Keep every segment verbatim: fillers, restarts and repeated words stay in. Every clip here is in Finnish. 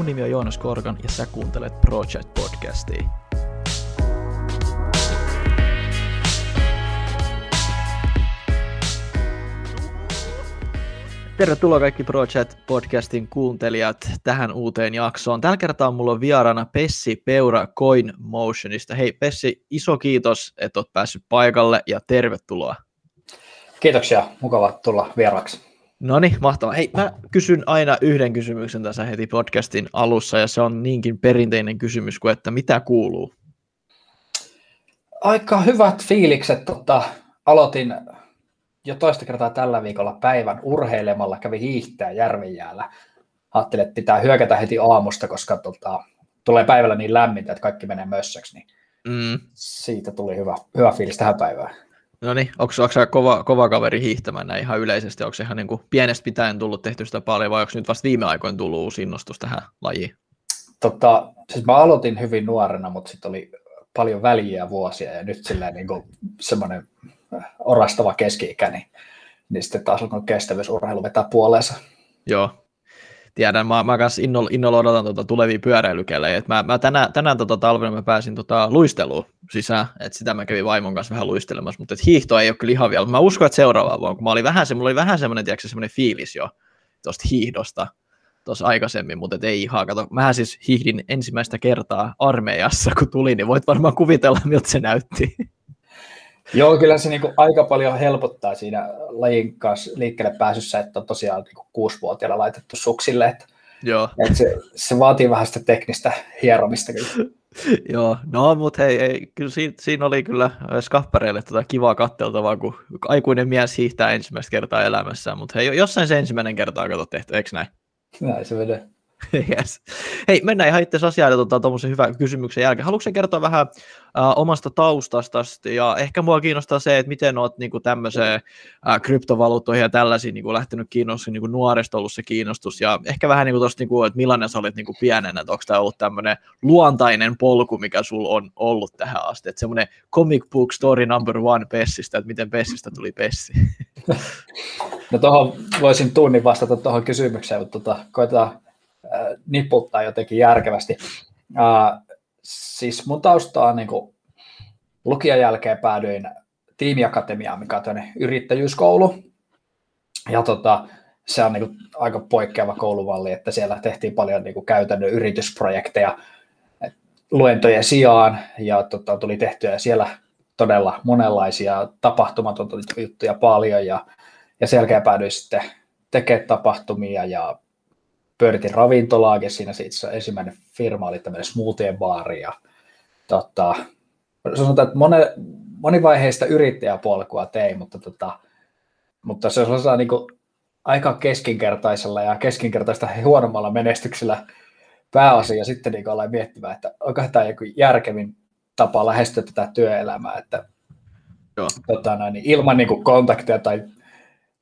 Mun nimi on Joonas Korkan ja sä kuuntelet Project Podcastia. Tervetuloa kaikki Project Podcastin kuuntelijat tähän uuteen jaksoon. Tällä kertaa mulla on vieraana Pessi Peura CoinMotionista. Hei Pessi, iso kiitos, että oot päässyt paikalle ja tervetuloa. Kiitoksia, mukava tulla vieraaksi. No niin, mahtavaa. Hei, mä kysyn aina yhden kysymyksen tässä heti podcastin alussa, ja se on niinkin perinteinen kysymys kuin, että mitä kuuluu? Aika hyvät fiilikset. Tota, aloitin jo toista kertaa tällä viikolla päivän urheilemalla, kävi hiihtää järvenjäällä. Ajattelin, että pitää hyökätä heti aamusta, koska tota, tulee päivällä niin lämmintä, että kaikki menee mössöksi. Niin mm. Siitä tuli hyvä, hyvä fiilis tähän päivään. No niin, onko se kova, kova kaveri hiihtämään ihan yleisesti? Onko se ihan niin kuin pienestä pitäen tullut tehty sitä paljon, vai onko nyt vasta viime aikoina tullut uusi innostus tähän lajiin? Tota, siis mä aloitin hyvin nuorena, mutta sitten oli paljon väliä vuosia, ja nyt silleen niin kuin semmoinen orastava keski-ikä, niin, niin sitten taas on kestävyysurheilu vetää puoleensa. Joo. Tiedän, mä, mä kanssa innolla, innolla odotan tuota tulevia pyöräilykelejä. Et mä, mä tänään, tänään tota talvena mä pääsin tota luisteluun sisään, että sitä mä kävin vaimon kanssa vähän luistelemassa, mutta hiihto ei ole kyllä ihan vielä. Mä uskon, että seuraavaan vuonna, kun mä olin vähän, se, mulla oli vähän semmoinen, tiedätkö, semmoinen fiilis jo tuosta hiihdosta tuossa aikaisemmin, mutta et ei ihan, kato, mähän siis hiihdin ensimmäistä kertaa armeijassa, kun tuli, niin voit varmaan kuvitella, miltä se näytti. Joo, kyllä se niinku aika paljon helpottaa siinä lajin kanssa liikkeelle pääsyssä, että on tosiaan niinku kuusivuotiailla laitettu suksille, että et se, se vaatii vähän sitä teknistä hieromista. Joo, no mutta hei, ei, kyllä siinä, siinä oli kyllä skappareille tota kivaa katteltavaa, kun aikuinen mies hiihtää ensimmäistä kertaa elämässään, mutta hei, jossain se ensimmäinen kertaa kato tehty, eikö näin? Näin se menee. Yes. Hei, mennään ihan itse asiaan tuota, tuommoisen hyvän kysymyksen jälkeen. Haluatko kertoa vähän äh, omasta taustastasi, ja ehkä mua kiinnostaa se, että miten olet niinku, tämmöiseen äh, kryptovaluuttoihin ja tällaisiin niinku, lähtenyt kiinnostumaan, niinku, nuoresta ollut se kiinnostus, ja ehkä vähän niinku, tuosta, niinku, että millainen sä olit niinku, pienenä, että onko tämä ollut tämmöinen luontainen polku, mikä sulla on ollut tähän asti, että semmoinen comic book story number one Pessistä, että miten Pessistä tuli Pessi? No tuohon voisin tunnin vastata tuohon kysymykseen, mutta tota, koetaan niputtaa jotenkin järkevästi. Ää, siis mun tausta on niin kuin lukion jälkeen päädyin Tiimiakatemiaan, mikä on tämmöinen yrittäjyyskoulu. Ja tota, se on niin kuin aika poikkeava kouluvalli, että siellä tehtiin paljon niin kuin käytännön yritysprojekteja luentojen sijaan, ja tota, tuli tehtyä siellä todella monenlaisia tapahtumatonta juttuja paljon, ja, ja sen jälkeen päädyin sitten tekemään tapahtumia, ja pyöritin ravintolaakin, siinä itse ensimmäinen firma oli tämmöinen smoothien baari, ja tota, sanotaan, että moni, monivaiheista yrittäjäpolkua tein, mutta, tota, mutta se on niin kuin aika keskinkertaisella ja keskinkertaista huonommalla menestyksellä pääosin, ja sitten niin aloin miettimään, että onko tämä joku järkevin tapa lähestyä tätä työelämää, että tota, no, niin ilman niin kuin kontakteja tai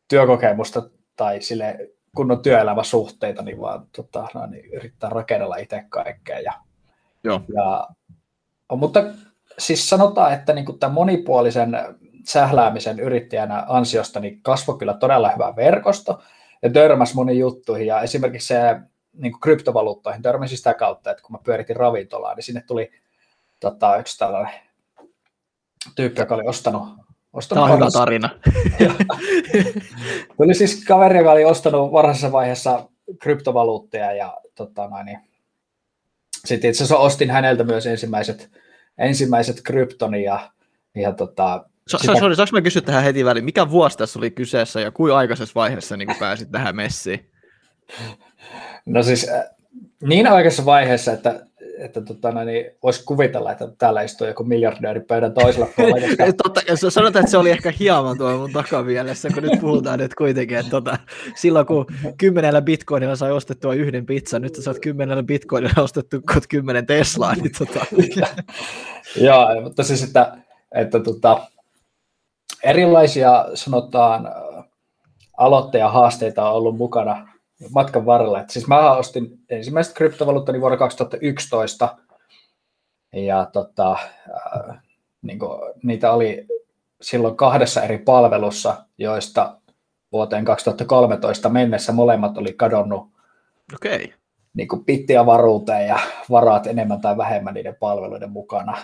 työkokemusta tai sille kun on työelämäsuhteita, niin vaan tota, no, niin yrittää rakennella itse kaikkea. Ja, Joo. Ja, mutta siis sanotaan, että niin tämän monipuolisen sähläämisen yrittäjänä ansiosta niin kasvoi kyllä todella hyvä verkosto ja törmäsi moniin juttuihin. Ja esimerkiksi se niin kryptovaluuttoihin törmäsi sitä kautta, että kun mä pyöritin ravintolaa, niin sinne tuli tota, yksi tällainen tyyppi, joka oli ostanut Tämä on hyvä tarina. Tuli siis kaveri, joka oli ostanut varhaisessa vaiheessa kryptovaluutteja, ja tota, niin, sitten itse asiassa ostin häneltä myös ensimmäiset, ensimmäiset kryptoni. Ja, ja, tota, so, sitä... Sori, saanko mä kysyä tähän heti väliin, mikä vuosi tässä oli kyseessä ja kuinka aikaisessa vaiheessa niin kun pääsit tähän messiin? No siis niin aikaisessa vaiheessa, että että tota, niin voisi kuvitella, että täällä istuu joku miljardööri pöydän toisella puolella. Koska... Totta, sanotaan, että se oli ehkä hieman tuo mun takavielessä, kun nyt puhutaan nyt kuitenkin, että tota, silloin kun kymmenellä bitcoinilla sai ostettua yhden pizzan, nyt sä oot kymmenellä bitcoinilla ostettu kot kymmenen Teslaa. Niin tota... Joo, mutta siis, että, että tota, erilaisia sanotaan aloitteja, haasteita on ollut mukana matkan varrella. Että siis mä ostin ensimmäistä kryptovaluuttani vuonna kaksituhattayksitoista, ja tota, äh, niin kuin, niitä oli silloin kahdessa eri palvelussa, joista vuoteen kaksituhattakolmetoista mennessä molemmat oli kadonnut. Okei. niin kuin bittiavaruuteen ja varaat enemmän tai vähemmän niiden palveluiden mukana.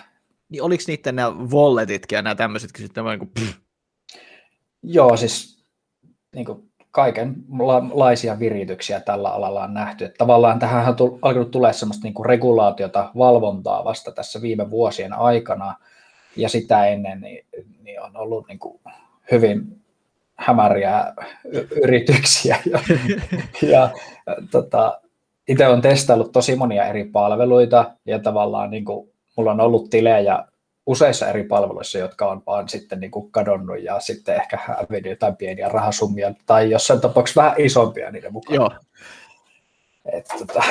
Niin oliko niiden nämä walletitkin ja nämä tämmöisetkin sitten niin kuin... Joo, siis niin kuin kaikenlaisia virityksiä tällä alalla on nähty. Että tavallaan tähän on tull, alkanut tulee semmoista niin kuin regulaatiota, valvontaa vasta tässä viime vuosien aikana, ja sitä ennen niin, niin on ollut niin kuin hyvin hämäriä y- yrityksiä. Ja, ja, tota, itse olen testaillut tosi monia eri palveluita, ja tavallaan niin kuin, mulla on ollut tilejä useissa eri palveluissa, jotka on vaan sitten niin kuin kadonnut ja sitten ehkä hävinnyt jotain pieniä rahasummia tai jossain tapauksessa vähän isompia niiden mukaan. Joo. Et, tota,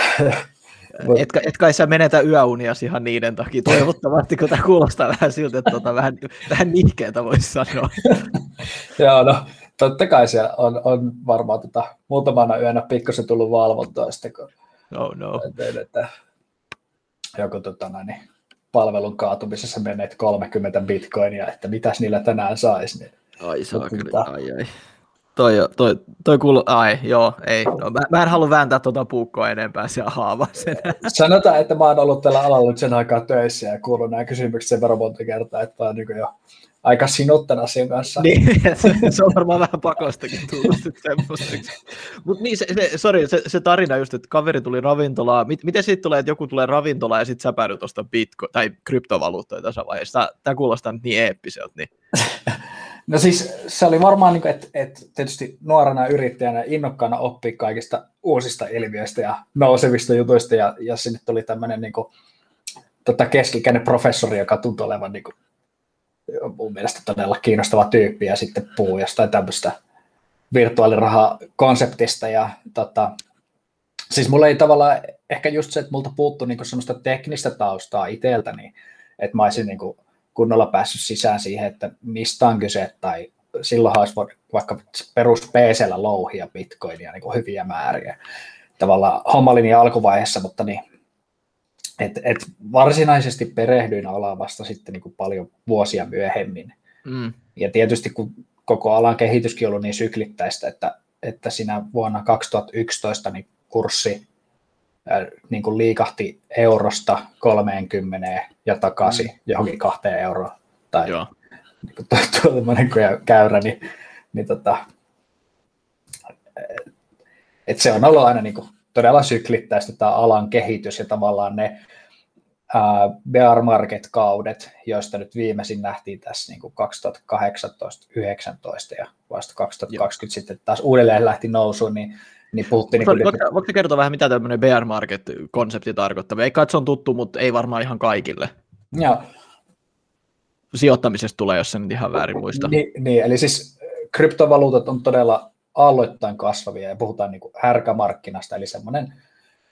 et, et kai sä menetä yöunia ihan niiden takia, toivottavasti, kun tämä kuulostaa vähän siltä, että tota, vähän, vähän nihkeätä voisi sanoa. Joo, no totta kai se on, on varmaan tota, muutamana yönä pikkusen tullut valvontaa sitten, kun no, no. Tein, että joku tota näin, palvelun kaatumisessa menneet kolmekymmentä bitcoinia, että mitäs niillä tänään saisi. Niin. Ai saa mutta, kyllä, ai ai. Toi, toi, toi kuuluu, ai joo, ei. No, mä, mä en halua vääntää tuota puukkoa enempää siellä haavassa. Sanotaan, että mä oon ollut tällä alalla nyt sen aikaa töissä ja kuullut nämä kysymykset sen verran monta kertaa, että mä oon niin jo aika sinut tämän asian kanssa. Niin, se on varmaan vähän pakostakin tullut semmoiseksi. Mutta niin, se, se, sorry, se, se tarina just, että kaveri tuli ravintolaan. Miten siitä tulee, että joku tulee ravintolaan ja sitten sä päädyt ostamaan bitcoin tai kryptovaluuttoja tässä vaiheessa? Tämä kuulostaa nyt niin eeppiseltä. Niin. No siis se oli varmaan, että et tietysti nuorena yrittäjänä innokkaana oppii kaikista uusista ilmiöistä ja nousevista jutuista. Ja, ja sinne tuli tämmöinen niin tota keski-ikäinen professori, joka tuntui olevan... Niin kuin, mun mielestä todella kiinnostava tyyppi ja sitten puhuu jostain tämmöistä virtuaalirahakonseptista ja tota, siis mulla ei tavallaan ehkä just se, että multa puuttuu niinku semmoista teknistä taustaa itseltäni, että mä olisin niinku kunnolla päässyt sisään siihen, että mistä on kyse tai silloinhan olisi vaikka perus P C-llä louhia bitcoinia niinku hyviä määriä tavallaan hommalinja alkuvaiheessa, mutta niin Et, et varsinaisesti perehdyin alaan vasta sitten niin kuin paljon vuosia myöhemmin. Mm. Ja tietysti kun koko alan kehityskin on ollut niin syklittäistä, että, että siinä vuonna kaksituhattayksitoista niin kurssi äh, niin kuin liikahti eurosta kolmeenkymmeneen ja takaisin mm. johonkin kahteen euroon. Tai niin kuin tuollainen käyrä, niin, niin tota, et se on ollut aina... Niin kuin, todella syklittäistä tämä alan kehitys ja tavallaan ne ää, bear market-kaudet, joista nyt viimeisin nähtiin tässä niin kuin kaksituhattakahdeksantoista yhdeksäntoista ja vasta kaksituhattakaksikymmentä Joo. sitten taas uudelleen lähti nousuun, niin, niin puhuttiin... Niin kuin... Voitko, voitko kertoa vähän, mitä tämmöinen bear market-konsepti tarkoittaa? Ei kai se on tuttu, mutta ei varmaan ihan kaikille. Joo. Sijoittamisesta tulee, jos se nyt ihan väärin muista. Niin, niin, eli siis kryptovaluutat on todella... aloittain kasvavia ja puhutaan niin kuin härkämarkkinasta, eli semmoinen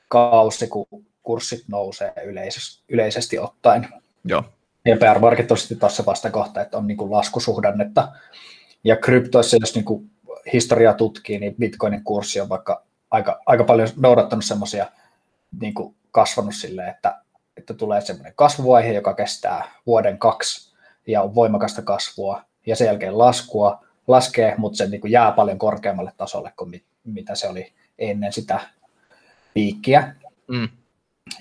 kausi, kun kurssit nousee yleis- yleisesti ottaen. Joo. Ja bear market on sitten taas se vastakohta, että on niin kuin laskusuhdannetta. Ja kryptoissa, jos niin kuin historiaa tutkii, niin bitcoinin kurssi on vaikka aika, aika paljon noudattanut semmoisia, niin kuin kasvanut silleen, että, että tulee semmoinen kasvuvaihe, joka kestää vuoden kaksi ja on voimakasta kasvua ja sen jälkeen laskua. Laskee, mutta se niin kuin jää paljon korkeammalle tasolle kuin mit, mitä se oli ennen sitä piikkiä. Mm.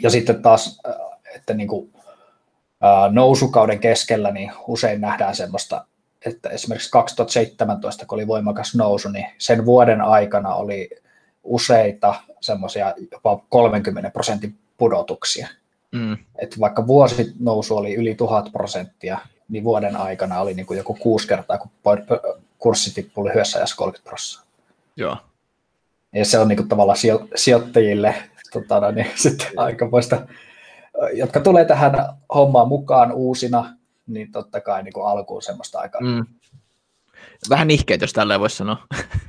Ja sitten taas, että niin kuin, nousukauden keskellä niin usein nähdään semmoista, että esimerkiksi kaksituhattaseitsemäntoista, kun oli voimakas nousu, niin sen vuoden aikana oli useita semmoisia jopa kolmenkymmenen prosentin pudotuksia. Mm. Että vaikka vuosinousu oli yli tuhat prosenttia, niin vuoden aikana oli niin kuin joku kuusi kertaa, kun kurssi tippui lyhyessä ajassa kolmekymmentä prosenttia. Joo. Ja se on niin kuin tavallaan sijoittajille, tota, no niin, sitten aikamoista, jotka tulee tähän hommaan mukaan uusina, niin totta kai niin kuin alkuun semmoista aikaa. Mm. Vähän nihkeet, jos tälleen voisi sanoa.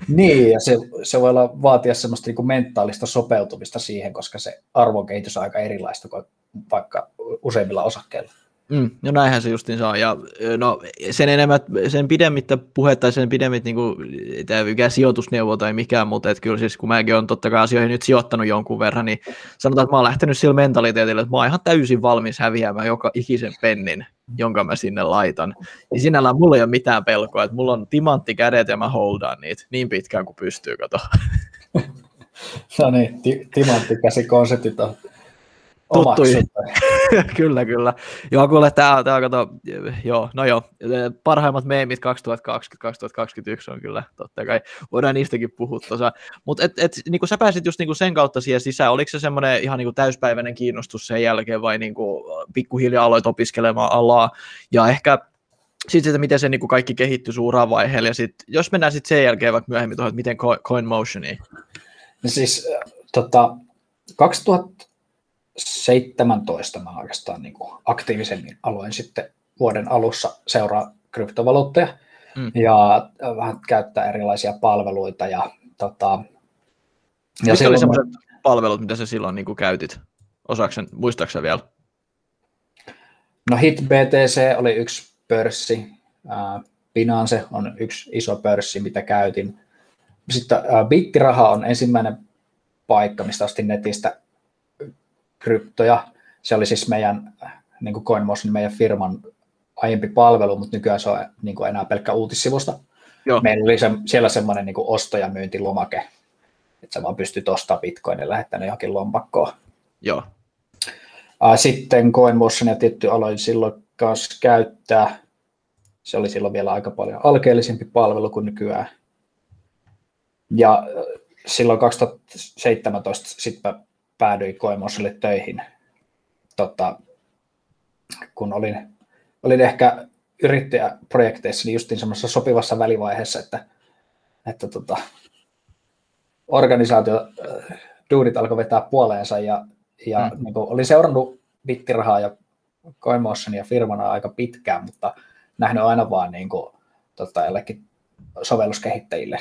Niin, ja se, se voi olla vaatia semmoista niin kuin mentaalista sopeutumista siihen, koska se arvonkehitys on aika erilaista kuin vaikka useimmilla osakkeilla. Mm, no näinhän se justiin saa, ja no, sen enemmän, sen pidemmittä puhe tai sen pidemmit, niin kuin, tämä ei mikään sijoitusneuvo tai mikään, mutta et kyllä siis kun mäkin olen totta kai asioihin nyt sijoittanut jonkun verran, niin sanotaan, että mä oon lähtenyt sillä mentaliteetillä, että mä oon ihan täysin valmis häviämään joka ikisen pennin, jonka mä sinne laitan. Ja sinällään mulla ei ole mitään pelkoa, että mulla on timanttikädet ja mä holdaan niitä niin pitkään kuin pystyy, kato. No niin, ti- timanttikäsikonseptit on omaksi. Kyllä, kyllä. Joo, kuule, tää, tää kato, joo, no joo, parhaimmat meemit kaksituhattakaksikymmentä kaksituhattakaksikymmentäyksi on kyllä, totta kai, voidaan niistäkin puhua tuossa. Mutta et, et, niinku sä pääsit just niinku sen kautta siihen sisään, oliko se semmoinen ihan niinku täyspäiväinen kiinnostus sen jälkeen vai niinku pikkuhiljaa aloit opiskelemaan alaa ja ehkä sitten sitä, miten se niinku kaikki kehittyi suuraan vaiheelle ja sit, jos mennään sitten sen jälkeen vaikka myöhemmin tuohon, miten CoinMotioniin? No siis tota, kaksituhattaseitsemäntoista mä oikeastaan niin kuin aktiivisemmin aloin sitten vuoden alussa seuraa kryptovaluutteja mm. ja vähän käyttää erilaisia palveluita. Ja, tota, ja mitkä oli sellaiset mä... palvelut, mitä sä silloin niin kuin käytit? Osaaksen, muistaakseni vielä? No H I T B T C oli yksi pörssi, Binance on yksi iso pörssi, mitä käytin. Sitten Bittiraha on ensimmäinen paikka, mistä ostin netistä kryptoja. Se oli siis meidän, niin kuin CoinMotion, meidän firman aiempi palvelu, mutta nykyään se on niin kuin enää pelkkä uutissivusta. Joo. Meillä oli se, siellä semmoinen niin kuin osto- ja myyntilomake, että sä vaan pystyt ostamaan bitcoinin ja lähettämään johonkin lompakkoon. Joo. Sitten CoinMotionia tietty aloin silloin kanssa käyttää. Se oli silloin vielä aika paljon alkeellisempi palvelu kuin nykyään. Ja silloin kaksituhattaseitsemäntoista sitten päädyin CoinMotionille töihin, tota, kun olin, olin ehkä yrittäjäprojekteissa niin justiin semmoisessa sopivassa välivaiheessa, että, että tota, organisaatio duunit alkoi vetää puoleensa ja, ja mm. niin olin seurannut Bittirahaa ja CoinMotionia firmana aika pitkään, mutta nähnyt aina vaan niin kuin, tota, jollekin sovelluskehittäjille.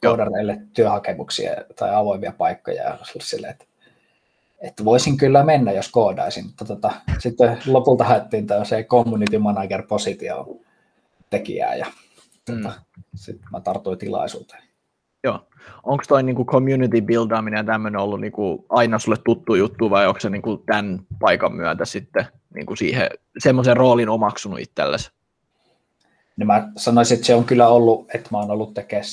Koodareille työhakemuksia tai avoimia paikkoja sille, että, että voisin kyllä mennä, jos koodaisin, mutta tota, sitten lopulta haettiin tämmöiseen community manager -positioon tekijää ja tota, mm. sitten mä tartuin tilaisuuteen. Joo. Onko toi niinku community buildaaminen ja tämmöinen ollut niinku aina sulle tuttu juttu vai onko se niinku tämän paikan myötä sitten niinku siihen semmoisen roolin omaksunut itsellesi? Niin mä sanoisin, että se on kyllä ollut, että mä oon ollut tekemään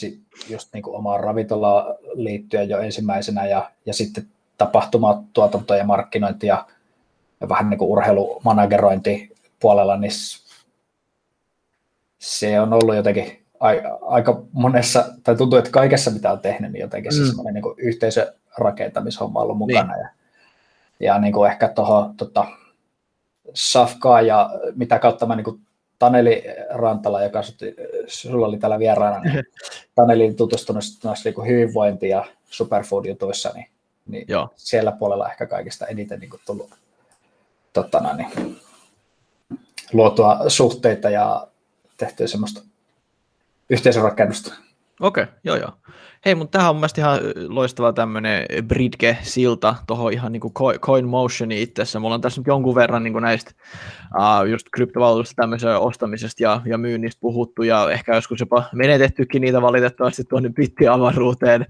just niin kuin omaan ravintolaan liittyen jo ensimmäisenä ja, ja sitten tapahtuma, tuotanto ja markkinointi ja, ja vähän niin kuin urheilumanagerointi puolella, niin se on ollut jotenkin aika monessa, tai tuntuu, että kaikessa mitä on tehnyt, niin jotenkin mm. se semmoinen niin kuin yhteisörakentamishomma on ollut mukana. Niin. Ja, ja niin kuin ehkä tuohon tota, Safkaa ja mitä kautta mä niin kuin Taneli Rantala, joka sulla oli täällä vieraana, niin Taneli on tutustunut niinku hyvinvointi- ja superfood-jutuissa, niin, niin siellä puolella ehkä kaikista eniten niinku tullut tottana, niin, luotua suhteita ja tehtyä semmoista yhteisörakennusta. Okei, okay, joo joo. Hei, mutta tämähän on mun mielestä ihan loistava tämmöinen bridge-silta tuohon ihan niin kuin CoinMotioniin itsessä. Mulla on tässä nyt jonkun verran niin kuin näistä uh, just kryptovaluutista tämmöisestä ostamisesta ja, ja myynnistä puhuttu ja ehkä joskus jopa menetettykin niitä valitettavasti tuonne bittiavaruuteen.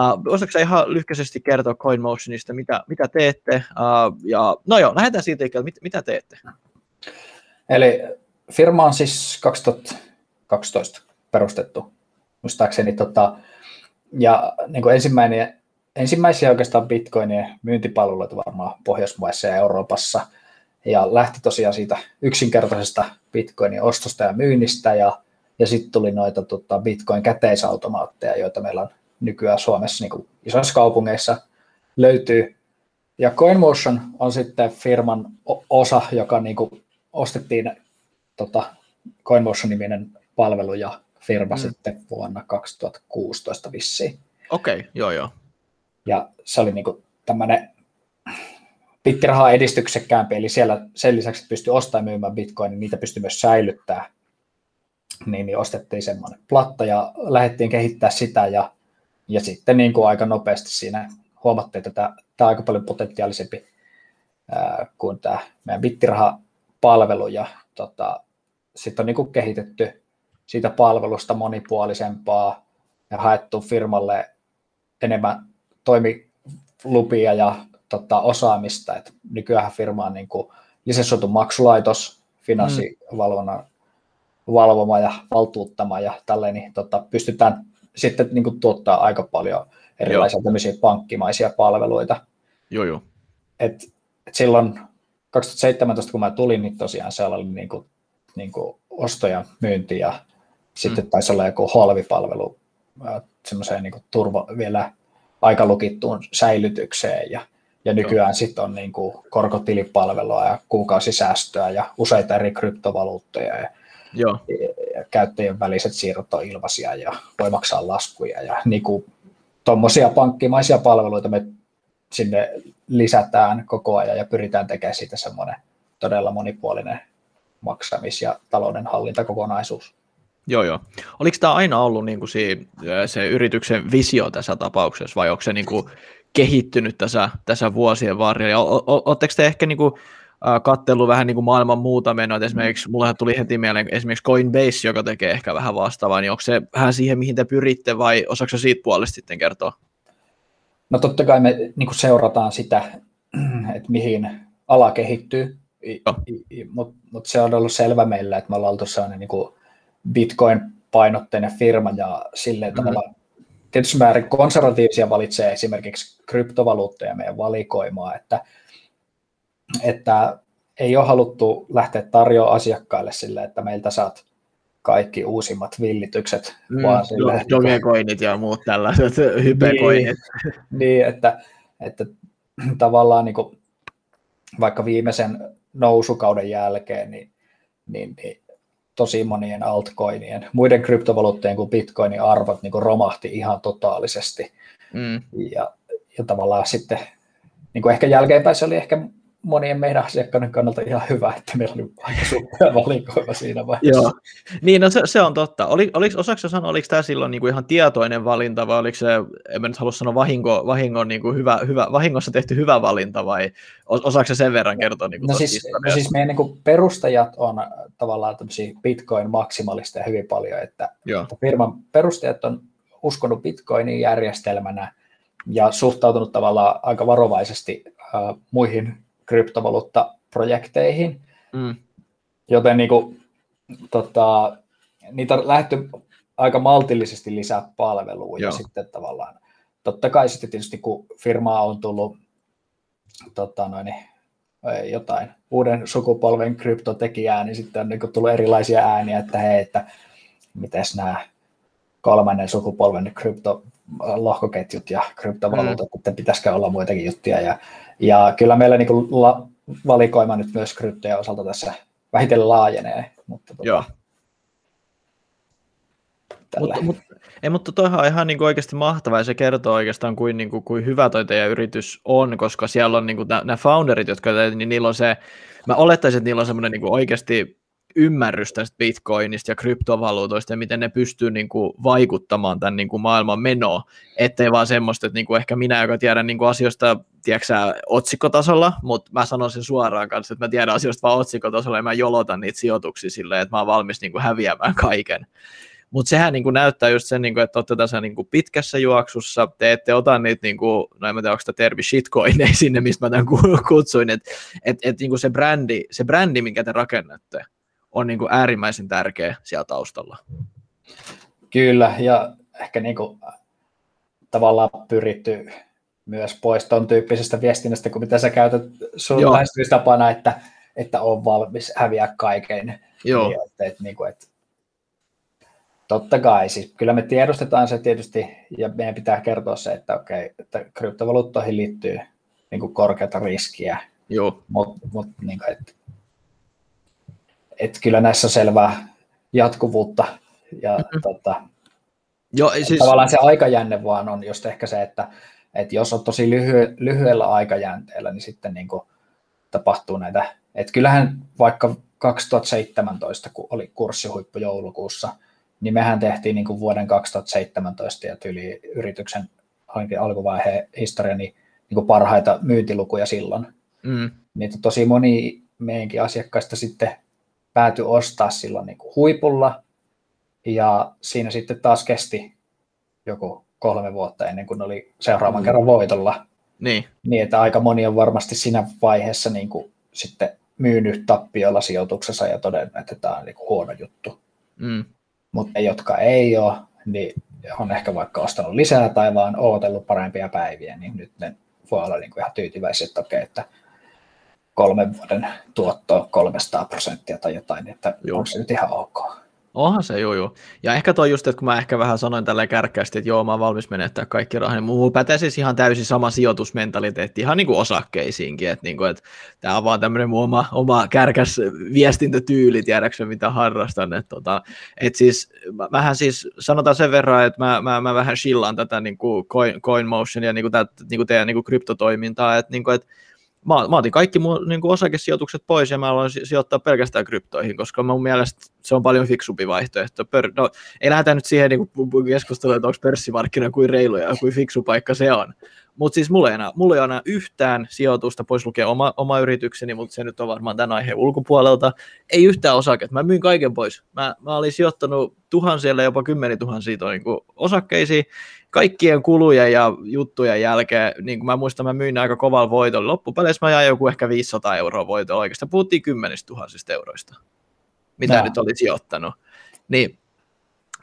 Uh, Osaatko sä ihan lyhkäisesti kertoa CoinMotionista, mitä, mitä teette? Uh, ja, no joo, lähdetään siitä ikään, mit, mitä teette? Eli firma on siis kaksituhattakaksitoista perustettu. Muistaakseni, tota, ja niin ensimmäinen, ensimmäisiä oikeastaan bitcoinien myyntipalveluita varmaan Pohjoismaissa ja Euroopassa, ja lähti tosiaan siitä yksinkertaisesta bitcoinin ostosta ja myynnistä, ja, ja sitten tuli noita tota, bitcoin-käteisautomaatteja, joita meillä on nykyään Suomessa niin isoissa kaupungeissa löytyy, ja CoinMotion on sitten firman osa, joka niin kuin, ostettiin tota, CoinMotion-niminen palvelu, ja firma mm. sitten vuonna kaksituhattakuusitoista vissiin. Okei, okay, joo joo. Ja se oli niinku tämmöinen Bittirahaa edistyksekkäämpi, eli siellä sen lisäksi, että pystyi ostamaan ja myymään bitcoinin, niitä pystyi myös säilyttämään. Niin, niin ostettiin semmoinen platta ja lähdettiin kehittää sitä ja, ja sitten niinku aika nopeasti siinä huomattiin, että tämä on aika paljon potentiaalisempi ää, kuin tämä meidän Bittiraha-palvelu ja tota, sitten on niinku kehitetty siitä palvelusta monipuolisempaa ja haettu firmalle enemmän toimilupia ja tota, osaamista. Et nykyään firma on niin kuin lisensoitu maksulaitos, finanssivalvonnan valvoma ja valtuuttama ja tälleen, niin tota, pystytään sitten niin kuin tuottaa aika paljon erilaisia tämmöisiä pankkimaisia palveluita. Joo, joo. Et, et silloin kaksituhattaseitsemäntoista, kun mä tulin, niin tosiaan siellä oli niin kuin, niin kuin osto ja myynti ja sitten mm. taisi olla joku halvipalvelu semmoiseen niin kuin turva, vielä aikalukittuun säilytykseen ja, ja nykyään sitten on niin kuin korkotilipalvelua ja kuukausisäästöä ja useita eri kryptovaluuttoja ja, joo. ja käyttäjien väliset siirrot on ilmaisia ja voi maksaa laskuja ja niin kuin tuommoisia pankkimaisia palveluita me sinne lisätään koko ajan ja pyritään tekemään siitä semmoinen todella monipuolinen maksamis- ja talouden hallintakokonaisuus. Joo, joo. Oliko tämä aina ollut niin kuin se, se yrityksen visio tässä tapauksessa vai onko se niin kuin kehittynyt tässä, tässä vuosien varrella? Oletteko te ehkä niin kuin katsellut vähän niin kuin maailman muuta menoa? Esimerkiksi mulle tuli heti mieleen esimerkiksi Coinbase, joka tekee ehkä vähän vastaavaa, niin onko se vähän siihen, mihin te pyritte vai osaako siitä puolesta sitten kertoa? No totta kai me niin kuin seurataan sitä, että mihin ala kehittyy, mutta mut se on ollut selvä meillä, että me ollaan oltu sellainen niin kuin Bitcoin-painotteinen firma ja silleen mm-hmm. tavalla tietysti määrin konservatiivisia valitsee esimerkiksi kryptovaluuttoja meidän valikoimaa, että, että ei ole haluttu lähteä tarjoamaan asiakkaille sille, että meiltä saat kaikki uusimmat villitykset. Mm, vaan sille, dogecoinit ja muut tällaiset hypecoinit. Niin, niin että, että tavallaan niin kuin, vaikka viimeisen nousukauden jälkeen, niin, niin, niin tosi monien altcoinien, muiden kryptovaluuttojen kuin bitcoinin arvot niin kuin romahti ihan totaalisesti. Mm. Ja, ja tavallaan sitten, niin kuin ehkä jälkeenpäin se oli ehkä monien meidän asiakkaiden kannalta ihan hyvä, että meillä oli aika suppea valikoima siinä vaiheessa. Joo. Niin, no se, se on totta. Oli, oliko, osaatko sanoa, oliko tämä silloin niin kuin ihan tietoinen valinta vai oliko se, en mä nyt halua sanoa vahinko, vahingon, niin kuin hyvä, hyvä, vahingossa tehty hyvä valinta vai osaatko sen verran kertoa? Niin kuin no, siis, no siis meidän niin kuin perustajat on tavallaan tämmöisiä bitcoin-maksimalisteja hyvin paljon, että, että firman perustajat on uskonut bitcoinin järjestelmänä ja suhtautunut tavallaan aika varovaisesti äh, muihin kryptovaluuttaprojekteihin, mm. joten niin kuin, tota, niitä on lähdetty aika maltillisesti lisää palveluun ja sitten tavallaan, totta kai sitten tietysti kun firmaa on tullut tota, noin, jotain uuden sukupolven kryptotekijää, niin sitten on niin kuin tullut erilaisia ääniä, että hei, että mitäs nämä kolmannen sukupolven kryptolohkoketjut ja kryptovaluutat, mm. että pitäisikö olla muitakin juttuja ja Ja kyllä meillä niin kuin la- valikoima nyt myös kryptojen osalta tässä vähitellen laajenee. Mutta tuota, joo. Mut, mut, ei, mutta toihan on ihan niin kuin oikeasti mahtavaa ja se kertoo oikeastaan kuin, niin kuin, kuin hyvä toi teidän yritys on, koska siellä on niin kuin nämä founderit, jotka niin niillä on se, mä olettaisin, että niillä on semmoinen niin kuin oikeasti ymmärrys tästä bitcoinista ja kryptovaluutoista ja miten ne pystyy niin kuin vaikuttamaan tämän niin kuin maailman menoon, ettei vaan semmoista, että niin kuin ehkä minä, joka tiedän niin kuin asioista, tiedätkö otsikkotasolla, mutta mä sanon sen suoraan kanssa, että mä tiedän asioista vaan otsikkotasolla ja mä jolotan niitä sijoituksia silleen, että mä oon valmis niin kuin häviämään kaiken. Mutta sehän niin kuin näyttää just sen, niin kuin, että olette tässä niin kuin pitkässä juoksussa, te ette ota niitä, niin kuin, no en mä tiedä, onko sitä termi shitcoineja sinne, mistä mä tämän kutsuin, että et, et, niin kuin se brändi, se brändi, minkä te rakennatte, on niin kuin äärimmäisen tärkeä siellä taustalla. Kyllä, ja ehkä niin kuin tavallaan pyritty myös pois ton tyyppisestä viestinnästä, kuin mitä sä käytät sun lähestymistapana, että, että on valmis häviää kaiken. Joo. Niin, että, että, niin kuin, että, totta kai, siis kyllä me tiedostetaan se tietysti, ja meidän pitää kertoa se, että okei, että kryptovaluuttoihin liittyy niin kuin korkeata riskiä. Joo. Mut, mut, niin kuin, että, että kyllä näissä on selvää jatkuvuutta ja mm-hmm. tota, joo, siis tavallaan se aikajänne vaan on just ehkä se, että, että jos on tosi lyhy- lyhyellä aikajänteellä, niin sitten niin kuin tapahtuu näitä. Että kyllähän vaikka kaksituhattaseitsemäntoista, kun oli kurssihuippu joulukuussa, niin mehän tehtiin niin kuin vuoden kaksituhattaseitsemäntoista ja tyyli yrityksen alkuvaiheen historia niin, niin kuin parhaita myyntilukuja silloin. Mm. Niin tosi moni meidänkin asiakkaista sitten päätyi ostaa silloin niin kuin huipulla ja siinä sitten taas kesti joku kolme vuotta ennen kuin oli seuraavan mm. kerran voitolla. Niin. Niin, että aika moni on varmasti siinä vaiheessa niin kuin sitten myynyt tappiolla sijoituksessa ja todennut, että tämä on niin kuin huono juttu. Mm. Mutta ne, jotka ei ole, niin on ehkä vaikka ostanut lisää tai vaan odotellut parempia päiviä, niin nyt ne voi olla niin kuin ihan tyytyväisiä, että okei, että kolmen vuoden tuotto on kolmesataa prosenttia tai jotain, että joo, onko se nyt ihan ok. Onhan se, joo joo. Ja ehkä toi just, että kun mä ehkä vähän sanoin tälleen kärkkäästi, että joo, mä oon valmis menettää kaikki rahaa, niin mulla pätee siis ihan täysin sama sijoitusmentaliteetti ihan niin kuin osakkeisiinkin, että, niin kuin, että tää on vaan tämmöinen mun oma, oma kärkäs viestintätyyli, tiedäksä mitä harrastan, että tota, et siis vähän siis sanotaan sen verran, että mä, mä, mä vähän shillaan tätä niin kuin coin, coin motionia, niin kuin, tää, niin kuin teidän niin kuin kryptotoimintaa, että, niin kuin, että Mä, mä otin kaikki mun niin kuin osakesijoitukset pois ja mä aloin sijoittaa pelkästään kryptoihin, koska mun mielestä se on paljon fiksumpi vaihtoehto. Pör, no, ei lähdetä nyt siihen niin kuin keskusteluun, että onko pörssimarkkina kuin reilu ja kuin fiksu paikka se on. Mutta siis mulla ei, enää, mulla ei ole enää yhtään sijoitusta, pois lukee oma, oma yritykseni, mutta se nyt on varmaan tämän aiheen ulkopuolelta. Ei yhtään osaketta, mä myyn kaiken pois. Mä, mä olin sijoittanut tuhansille, jopa kymmenituhansia toi, niin kuin osakkeisiin, kaikkien kulujen ja juttujen jälkeen. Niin kuin mä muistan, mä myin aika kovalla voitolla. Loppupeleissä mä jäin joku ehkä viisisataa euroa voitolla. Oikeastaan puhuttiin kymmenistä tuhansista euroista, mitä no. nyt oli sijoittanut. Niin.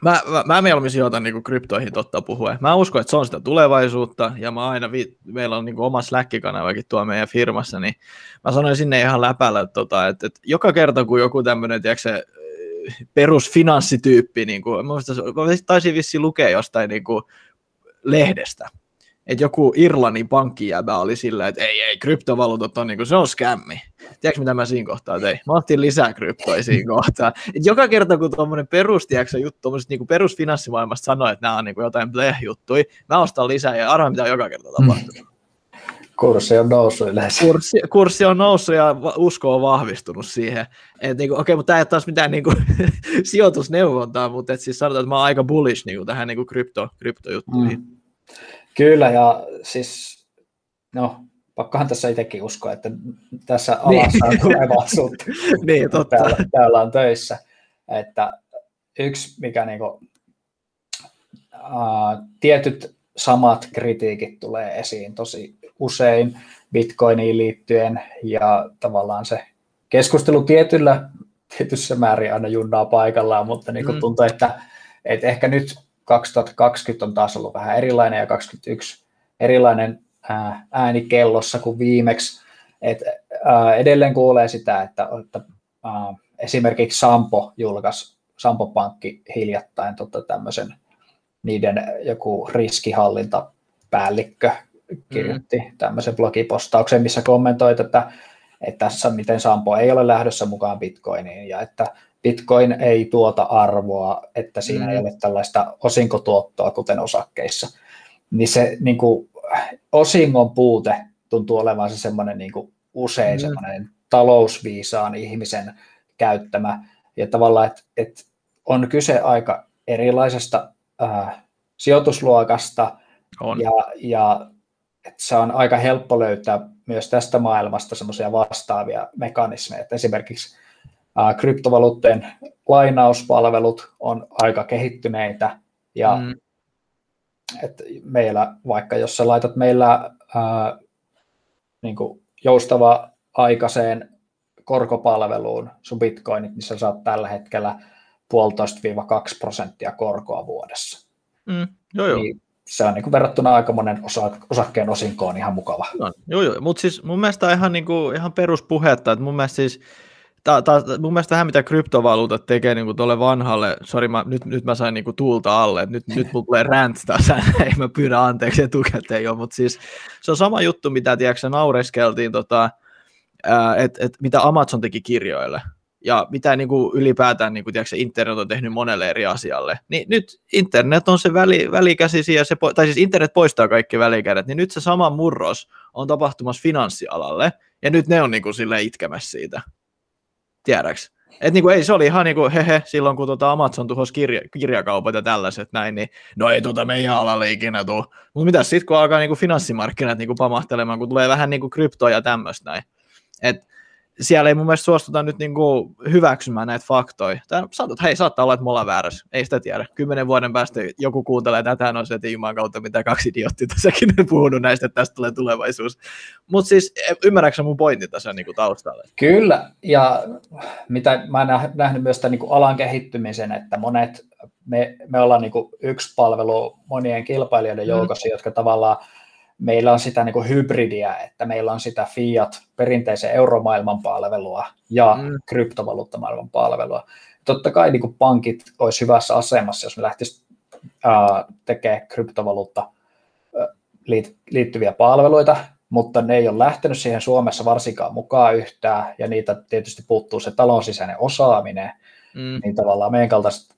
Mä, mä, mä mieluummin sijoitan niin kuin kryptoihin totta puhuen. Mä uskon, että se on sitä tulevaisuutta, ja mä aina, vi- meillä on niin kuin oma Slack-kanavakin tuo meidän firmassa, niin mä sanoin sinne ihan läpällä, että, tota, että, että joka kerta, kun joku tämmöinen, tiedätkö se, perusfinanssityyppi, niin kuin, mä, mä taisin vissiin lukea jostain niin kuin lehdestä, että joku Irlannin pankkijäbä oli sillä, että ei, ei, kryptovaluutot on niin kuin, se on skämmi. Tiedätkö, mitä mä siinä kohtaa tein? Mä otin lisää kryptoja siinä kohtaa. Et joka kerta, kun tuommoinen perus, tiedätkö, juttu, tuommoiset niin kuin perusfinanssimaailmasta sanoo, että nämä on niin kuin jotain bleh-juttuja, mä ostan lisää ja arvoin, mitä joka kerta tapahtuu. Mm. Kurssi on noussut yleensä. Kurssi, kurssi on noussut ja usko on vahvistunut siihen. Niinku, okei, mutta tämä ei ole taas mitään niinku, sijoitusneuvontaa, mutta et siis sanotaan, että mä oon aika bullish niinku, tähän niinku, krypto, kryptojuttuihin. Mm. Kyllä, ja siis, no, pakkohan tässä itsekin uskoa, että tässä alassa on tulevaisuutta, niin, totta. Täällä, täällä on töissä. Että yksi, mikä niinku, ää, tietyt samat kritiikit tulee esiin tosi usein Bitcoiniin liittyen, ja tavallaan se keskustelu tietyllä, tietyssä määrin aina junnaa paikallaan, mutta niinku mm. tuntuu, että et ehkä nyt kaksituhattakaksikymmentä on taas ollut vähän erilainen ja kaksikymmentäyksi erilainen ääni kellossa kuin viimeksi. Et, ää, edelleen kuulee sitä, että, että ää, esimerkiksi Sampo julkaisi, Sampo Pankki hiljattain tota tämmöisen, niiden joku riskihallintapäällikkö kirjoitti mm. tämmöisen blogipostauksen, missä kommentoi tätä, että tässä miten Sampo ei ole lähdössä mukaan Bitcoiniin ja että Bitcoin ei tuota arvoa, että siinä mm. ei ole tällaista osinkotuottoa, kuten osakkeissa. Niin se niin kuin, osingon puute tuntuu olevan se semmoinen niin kuin usein mm. semmoinen talousviisaan ihmisen käyttämä. Ja tavallaan, että et on kyse aika erilaisesta äh, sijoitusluokasta. On. Ja, ja se on aika helppo löytää myös tästä maailmasta semmoisia vastaavia mekanismeja. Et esimerkiksi Uh, kryptovaluuttien lainauspalvelut on aika kehittyneitä ja mm. et meillä, vaikka jos sä laitat meillä uh, niin kuin joustava aikaiseen korkopalveluun sun bitcoinit, niin sä saat tällä hetkellä puolitoista kaksi prosenttia korkoa vuodessa. Mm. Joo, joo. Niin se on niin kuin verrattuna aika monen osa- osakkeen osinkoon ihan mukava. No, joo, joo. Mutta siis mun mielestä on ihan, niin kuin, ihan peruspuhetta, että mun mielestä siis Tää, tää, mun mielestä tähän, mitä kryptovaluutat tekee niin tuolle vanhalle, sori, nyt, nyt mä sain niin kuin tuulta alle, nyt, nyt mulla tulee ränttää, ei mä pyydä anteeksi etukäteen jo, mutta siis se on sama juttu, mitä tiedätkö, naureskeltiin, tota, että et, mitä Amazon teki kirjoille ja mitä niin kuin ylipäätään niin kuin, tiedätkö, internet on tehnyt monelle eri asialle, niin nyt internet on se väli, välikäsi siihen, se, tai siis internet poistaa kaikki välikädet, niin nyt se sama murros on tapahtumassa finanssialalle ja nyt ne on niin kuin silleen itkemässä siitä. Tiedäks. Et niinku ei, se oli ihan niinku hehe, silloin kun tota Amazon tuhos kirja, kirjakaupat ja tällaiset näin, niin no ei tota meidän alalle ikinä tuu. Mut mitäs sit kun alkaa niinku finanssimarkkinat niinku pamahtelemaan, kun tulee vähän niinku kryptoja ja tämmöstä näin. Et siellä ei mun mielestä suostuta nyt niinku hyväksymään näitä faktoja. Tää saatat, hei saattaa olla, että me ollaan väärässä. Ei sitä tiedä. Kymmenen vuoden päästä joku kuuntelee tätä, no se, että juman kautta mitä kaksi idioottia tässäkin on puhunut näistä, että tästä tulee tulevaisuus. Mut siis ymmärräksä mun pointin tässä niinku taustalla? Kyllä, ja mitä mä oon nähnyt myös tämän niinku alan kehittymisen, että monet me, me ollaan niin kuin yksi palvelu monien kilpailijoiden joukossa, mm. jotka tavallaan meillä on sitä niin kuin hybridiä, että meillä on sitä fiat, perinteisen euromaailman palvelua ja mm. kryptovaluuttamaailman palvelua. Totta kai niin kuin pankit olisi hyvässä asemassa, jos me lähtisi tekemään kryptovaluutta liittyviä palveluita, mutta ne ei ole lähtenyt siihen Suomessa varsinkaan mukaan yhtään, ja niitä tietysti puuttuu se talon sisäinen osaaminen, mm. niin tavallaan meidän kaltaiset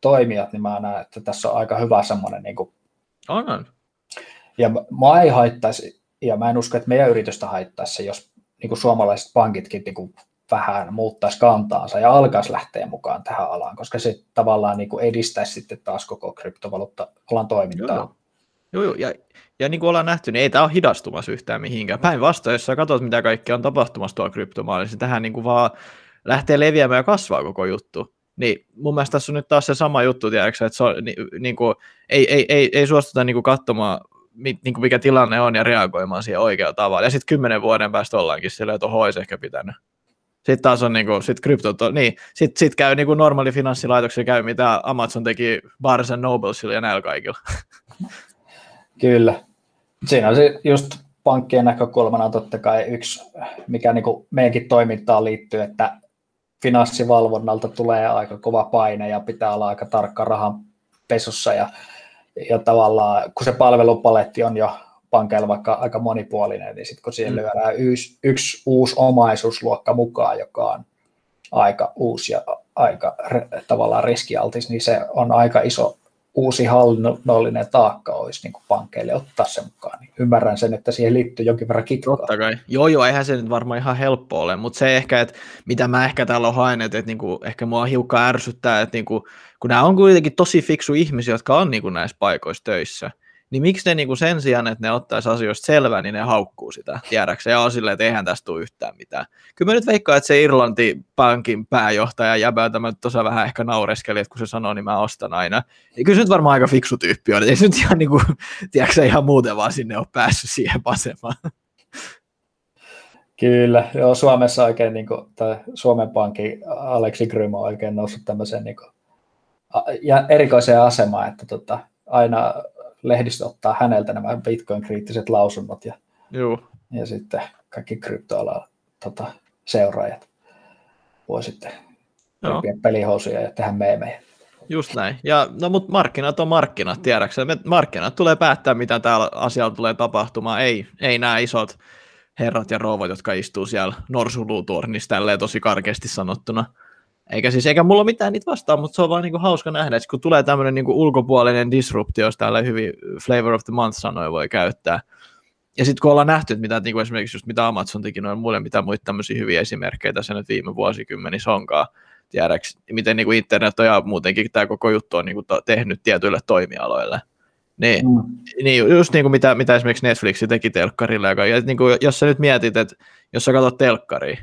toimijat, niin mä näen, että tässä on aika hyvä semmoinen. Niin kuin... On, on. Ja mä ei haittaisi, ja mä en usko, että meidän yritystä haittaisi, jos niin kuin suomalaiset pankitkin niin kuin vähän muuttaisi kantaansa ja alkaisi lähteä mukaan tähän alaan, koska se tavallaan niin kuin edistäisi sitten taas koko kryptovaluutta-alan toimintaa. Joo. Joo, joo, ja, ja niin kuin ollaan nähty, niin ei tämä ole hidastumassa yhtään mihinkään. Päinvastoin, jos sä katsot, mitä kaikkea on tapahtumassa tuolla kryptomaailmassa, niin tähän niin kuin vaan lähtee leviämään ja kasvaa koko juttu. Niin mun mielestä tässä on nyt taas se sama juttu, tiedätkö, että se on, niin, niin kuin, ei, ei, ei, ei suostuta niin kuin katsomaan, niin kuin mikä tilanne on, ja reagoimaan siihen oikealla tavalla. Ja sitten kymmenen vuoden päästä ollaankin silleen, että oho, olisi ehkä pitänyt. Sitten taas on niin kuin, sit kryptot, niin, sitten sit käy niin kuin normaali finanssilaitoksilla, käy mitä Amazon teki Barnes and Noblesilla ja näillä kaikilla. Kyllä. Siinä on se just pankkien näkökulmana totta kai yksi, mikä niin kuin meidänkin toimintaan liittyy, että finanssivalvonnalta tulee aika kova paine ja pitää olla aika tarkka rahan pesussa ja, ja tavallaan kun se palvelupaletti on jo pankeilla vaikka aika monipuolinen, niin sitten kun siihen mm. lyödään yksi, yksi uusi omaisuusluokka mukaan, joka on aika uusi ja aika tavallaan riskialtis, niin se on aika iso uusi hallinnollinen taakka olisi niin kuin pankeille ottaa sen mukaan. Niin ymmärrän sen, että siihen liittyy jonkin verran kitkaa. Totta kai. Joo, joo, eihän se nyt varmaan ihan helppo ole, mutta se ehkä, että mitä mä ehkä täällä haen, että, että niin kuin, ehkä mua hiukan ärsyttää, että niin kuin, kun nämä on kuitenkin tosi fiksu ihmisiä, jotka on niin kuin näissä paikoissa töissä, niin miksi ne niin kuin sen sijaan, että ne ottaisi asioista selvää, niin ne haukkuu sitä, tiedäksä, ja on silleen, että eihän tästä tule yhtään mitään. Kyllä mä nyt veikkaan, että se Irlanti-pankin pääjohtaja jäbää, jota mä tuossa vähän ehkä naureskeli, että kun se sanoo, niin mä ostan aina. Ja kyllä se nyt varmaan aika fiksu tyyppi on, ei se nyt ihan, niin kuin, tiedäksä, ihan muuten vaan sinne ole päässyt siihen asemaan. Kyllä, joo, Suomessa oikein, niin kuin, tai Suomen Pankin Aleksi Grym on oikein noussut tämmöiseen niin kuin, ja erikoiseen asemaan, että tota, aina... lehdistö ottaa häneltä nämä Bitcoin-kriittiset lausunnot ja, ja sitten kaikki kryptoalan tota, seuraajat voi sitten hyppiä pelihousuja ja tehdä meemejä. Just näin. Ja, no mutta markkinat on markkinat, tiedäksä. Markkinat tulee päättää, mitä täällä asialla tulee tapahtumaan. Ei, ei nämä isot herrat ja rouvat, jotka istuu siellä norsuluutornissa tälleen tosi karkeasti sanottuna. Eikä siis, eikä mulla mitään niitä vastaan, mutta se on vaan niinku hauska nähdä, että kun tulee tämmöinen niinku ulkopuolinen disruptio, jos täällä hyvin flavor of the month -sanoja voi käyttää. Ja sitten kun ollaan nähty, että mitä, niinku esimerkiksi just mitä Amazon teki noin muille, mitä muita tämmöisiä hyviä esimerkkejä tässä nyt viime vuosikymmenissä onkaan, tiedäks, miten niinku internet on ja muutenkin tämä koko juttu on niinku tehnyt tietyille toimialoille. Niin, mm. niin just niinku mitä, mitä esimerkiksi Netflix teki telkkarilla, joka, ja niinku, jos sä nyt mietit, että jos sä katsot telkkaria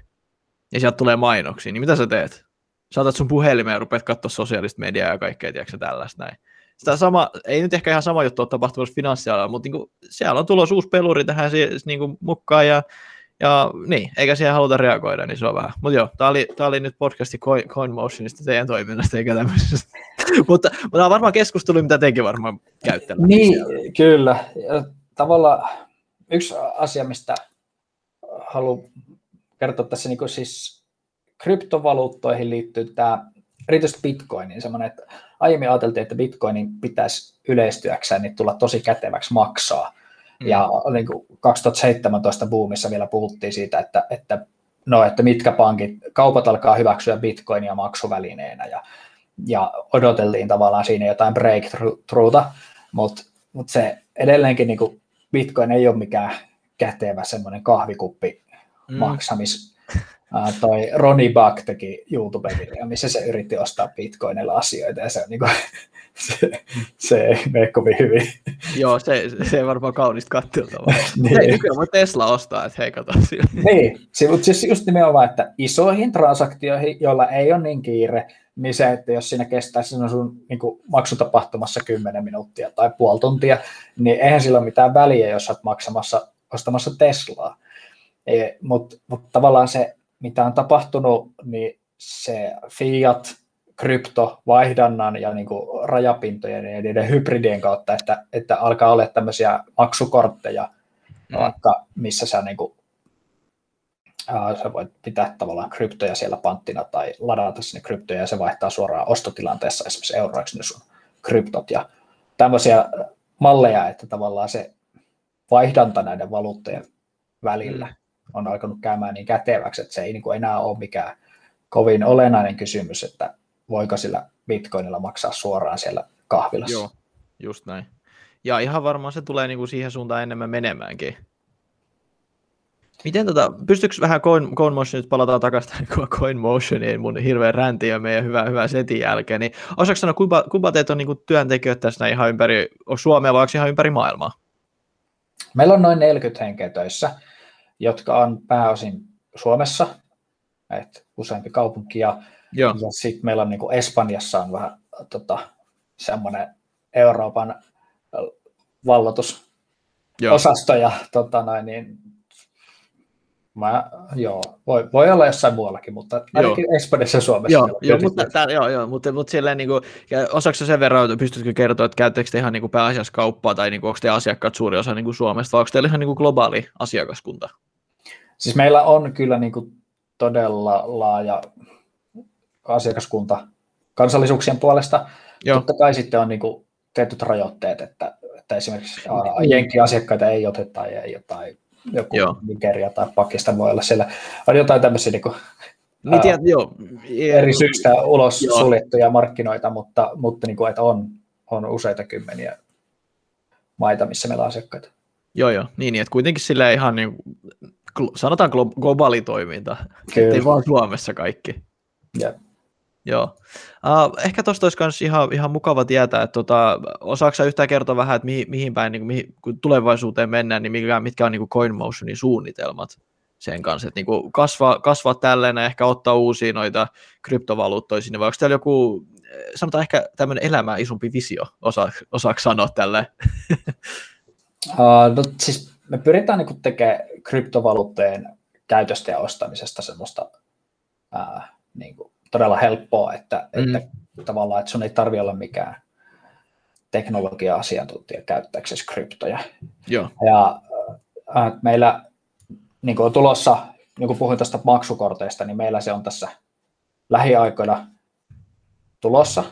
ja sieltä tulee mainoksia, niin mitä sä teet? Saatat sun puhelimeen ja rupeat katsoa sosiaalista mediaa ja kaikkea, tiedätkö tällaista näin. Sitä sama, ei nyt ehkä ihan sama juttu ole tapahtumassa finanssialalla, mutta niin siellä on tulossa uusi peluri tähän niin mukaan ja, ja niin, eikä siihen haluta reagoida, niin se on vähän. Mutta joo, tämä oli, oli nyt podcasti Coin, CoinMotionista teidän toiminnasta eikä tämmöisestä. mutta, mutta tämä on varmaan keskustelu, mitä teinkin varmaan käyttää. Niin, siellä. Kyllä. Ja tavallaan yksi asia, mistä haluan kertoa tässä, niin kuin siis kryptovaluuttoihin liittyy tämä, erityisesti Bitcoinin, semmoinen, että aiemmin ajateltiin, että Bitcoinin pitäisi yleistyäkseen niin tulla tosi käteväksi maksaa. Mm. Ja niin kuin kaksituhattaseitsemäntoista buumissa vielä puhuttiin siitä, että, että, no, että mitkä pankit, kaupat alkaa hyväksyä Bitcoinia maksuvälineenä ja, ja odoteltiin tavallaan siinä jotain breakthroughta, mutta mut se edelleenkin niin kuin Bitcoin ei ole mikään kätevä semmoinen kahvikuppi mm. maksamis. Uh, toi Ronnie Buck teki YouTube-video, missä se yritti ostaa bitcoinilla asioita, ja se, on niinku, se, se ei mene kovin hyvin. Joo, se, se ei varmaan kaunista katseltavaa. Niin. Hei, nykyään voi Tesla ostaa, että hei, kato sille. Niin, mutta siis just nimenomaan, että isoihin transaktioihin, joilla ei ole niin kiire, niin se, että jos siinä kestää sinun sun niin kuin maksutapahtumassa kymmenen minuuttia tai puoli tuntia, niin eihän sillä ole mitään väliä, jos olet maksamassa, ostamassa Teslaa. Mutta mut tavallaan se, mitä on tapahtunut, niin se fiat kryptovaihdannan ja niin kuin rajapintojen ja niiden hybridien kautta, että, että alkaa olla tämmöisiä maksukortteja, mm. vaikka missä sä, niin kuin, äh, sä voit pitää tavallaan kryptoja siellä panttina tai ladata sinne kryptoja ja se vaihtaa suoraan ostotilanteessa esimerkiksi euroiksi ne sun kryptot ja tämmöisiä malleja, että tavallaan se vaihdanta näiden valuuttojen välillä on alkanut käymään niin käteväksi, että se ei niin kuin enää ole mikään kovin olennainen kysymys, että voiko sillä bitcoinilla maksaa suoraan siellä kahvilassa. Joo, just näin. Ja ihan varmaan se tulee niinku siihen suuntaan enemmän menemäänkin. Miten tota, pystyykö vähän Coin, CoinMotion, nyt palataan takaisin CoinMotioniin mun hirveän räntiä meidän hyvän hyvä setin jälkeen, niin osaatko sanoa, kuinka, kuinka teet on niinku työntekijöitä tässä ihan ympäri Suomea vai ihan ympäri maailmaa? Meillä on noin neljäkymmentä henkeä töissä, jotka on pääosin Suomessa, et useampi kaupunki ja, ja sitten meillä on niinku Espanjassa on vähän tota, semmoinen Euroopan valloitusosasto ja tota, noin, niin, mä, joo, voi, voi olla jossain muuallakin, mutta ainakin joo. Espanjassa ja Suomessa. Joo, joo, mutta, tää, joo, joo, mutta, mutta silleen, niin kuin, osaksi sen verran, pystytkö kertoa, että käyttekö te ihan niin kuin pääasiassa kauppaa tai niin kuin, onko te asiakkaat suuri osa niin kuin Suomesta vai onko teillä ihan niin kuin globaali asiakaskunta? Siis meillä on kyllä niin kuin, todella laaja asiakaskunta kansallisuuksien puolesta. Joo. Totta kai sitten on niin kuin, tietyt rajoitteet, että, että esimerkiksi jenkkiasiakkaita ei oteta ja jotain. Joku joo. Nigeria tai Pakistan voi olla siellä. On jotain tämmöisiä niin kuin, Miten, ää, joo. eri syystä ulos joo. suljettuja markkinoita, mutta, mutta niin kuin, että on, on useita kymmeniä maita, missä meillä on asiakkaita. Joo, joo. Niin, että kuitenkin sillä ihan niin, sanotaan globaali toiminta, ettei vaan Suomessa kaikki. Jep. Joo. Uh, ehkä tuosta olisi myös ihan, ihan mukava tietää, että tota, osaatko sä yhtään kertoa vähän, että mihin, mihin päin, niin kuin, mihin, kun tulevaisuuteen mennään, niin mitkä, mitkä on niin kuin CoinMotionin suunnitelmat sen kanssa, että niin kuin kasvaa, kasvaa tälleen ja ehkä ottaa uusia noita kryptovaluuttoja sinne, vai onko täällä joku, sanotaan ehkä tämmöinen elämää isompi visio, osa, osaako sanoa tälleen? uh, no siis me pyritään niin kuin tekemään kryptovaluuttojen käytöstä ja ostamisesta semmoista uh, niin kuin todella helppoa, että, mm. että tavallaan, että sun ei tarvitse olla mikään teknologia-asiantuntija käyttääksesi kryptoja. Joo. Ja äh, meillä niin kuin on tulossa, niin kuin puhuin tästä maksukorteista, niin meillä se on tässä lähiaikoina tulossa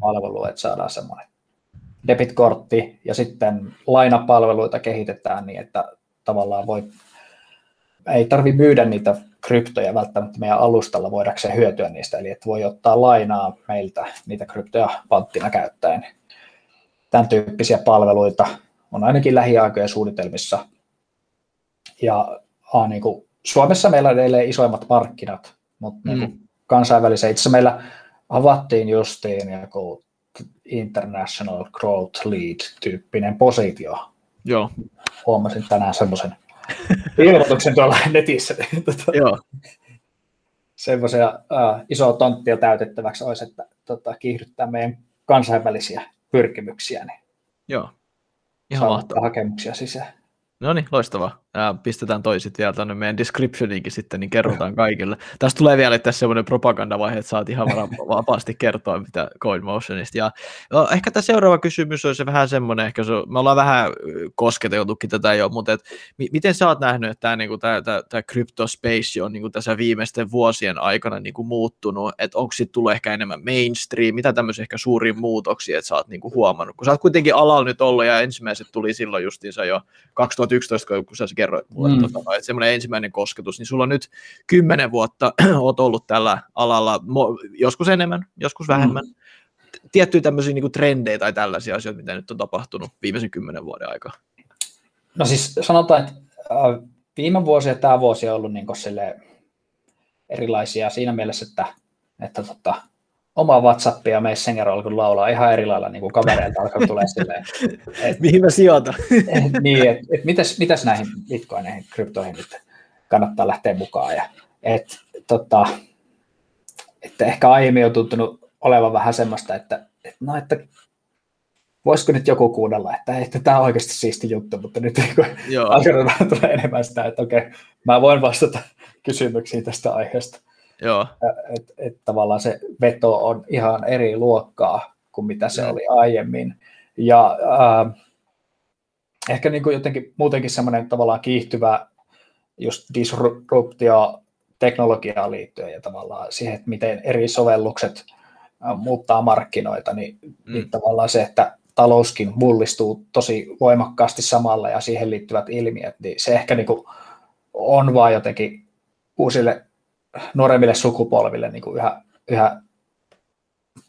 palvelu, että saadaan semmoinen debitkortti ja sitten lainapalveluita kehitetään niin, että tavallaan voi, ei tarvitse myydä niitä kryptoja välttämättä meidän alustalla voidakseen hyötyä niistä, eli että voi ottaa lainaa meiltä niitä kryptoja panttina käyttäen. Tämän tyyppisiä palveluita on ainakin lähiaikojen suunnitelmissa. Ja a, niin kuin Suomessa meillä on edelleen isoimmat markkinat, mutta mm. niin kansainvälisiä. Itse meillä avattiin justiin joku International Growth Lead-tyyppinen positio. Joo. Huomasin tänään semmoisen ilmoituksen tuolla netissä. Tota, semmoisia uh, isoa tonttia täytettäväksi olisi, että tota, kiihdyttää meidän kansainvälisiä pyrkimyksiä. Niin joo, ihan mahtavaa. Hakemuksia sisään. No niin, loistavaa. Ja pistetään toi sitten vielä tuonne meidän descriptioniinkin sitten, niin kerrotaan kaikille. Tässä tulee vielä tässä semmoinen propagandavaihe, että saat ihan vapaasti kertoa, mitä CoinMotionista. Ja, no, ehkä tämä seuraava kysymys on se vähän semmoinen, ehkä se, me ollaan vähän kosketeltukin tätä jo, mutta et, m- miten sä oot nähnyt, että tämä niinku, kryptospace on niinku, tässä viimeisten vuosien aikana niinku, muuttunut, että onko sitten tullut ehkä enemmän mainstream, mitä tämmöisiä ehkä suuria muutoksia, että sä oot niinku, huomannut, kun sä oot kuitenkin alalla nyt ollut, ja ensimmäiset tuli silloin justiinsa jo kaksituhattayksitoista, kun sä kerroit mulle, mm. tota, että semmoinen ensimmäinen kosketus, niin sulla on nyt kymmenen vuotta oot ollut tällä alalla, joskus enemmän, joskus vähemmän, mm. tiettyjä tämmöisiä niin kuin trendejä tai tällaisia asioita, mitä nyt on tapahtunut viimeisen kymmenen vuoden aikaa. No siis sanotaan, että viime vuosi ja tämä vuosi on ollut niin kuin silleen erilaisia siinä mielessä, että, että tota, oma WhatsApp ja Messenger alkoi laulaa ihan eri lailla, niin kuin kavereilta alkoi tulee silleen. Et, mihin mä sijoitan? et, niin, että et, mitäs, mitäs näihin bitcoineihin, kryptoihin nyt kannattaa lähteä mukaan. Ja, et, tota, et ehkä aiemmin on tuntunut olevan vähän semmoista, että, et, no, että voisiko nyt joku kuunnella, että, että tämä on oikeasti siisti juttu, mutta nyt alkoi vähän tulee enemmän sitä, että okei, okay, mä voin vastata kysymyksiin tästä aiheesta. Joo. Et, et tavallaan se veto on ihan eri luokkaa kuin mitä se mm. oli aiemmin. Ja äh, ehkä niin kuin jotenkin muutenkin semmoinen tavallaan kiihtyvä just disruptio teknologiaan liittyen ja tavallaan siihen, että miten eri sovellukset muuttaa markkinoita, niin, mm. niin tavallaan se, että talouskin mullistuu tosi voimakkaasti samalla ja siihen liittyvät ilmiöt, niin se ehkä niin kuin on vaan jotenkin uusille nuoremmille sukupolville niin kuin yhä, yhä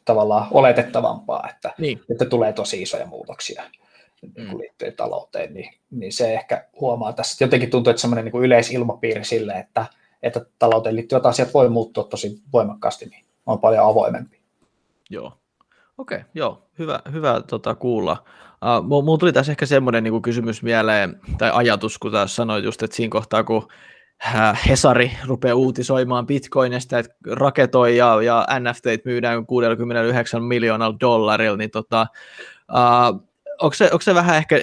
tavallaan oletettavampaa, että, niin. että tulee tosi isoja muutoksia mm. liittyen talouteen, niin, niin se ehkä huomaa tässä. Jotenkin tuntuu, että semmoinen niin kuin yleisilmapiiri sille, että, että talouteen liittyvät asiat voi muuttua tosi voimakkaasti, niin on paljon avoimempi. Joo. Okei, joo, hyvä, hyvä tota, kuulla. Uh, Minulla tuli tässä ehkä semmoinen niin kuin kysymys mieleen, tai ajatus, kun tässä sanoit just, että siinä kohtaa, kun Hesari rupeaa uutisoimaan bitcoinista, että raketoi ja, ja N F T:t myydään kuusikymmentäyhdeksän miljoonalla dollarilla, niin tota, uh, onko, se, onko se vähän ehkä,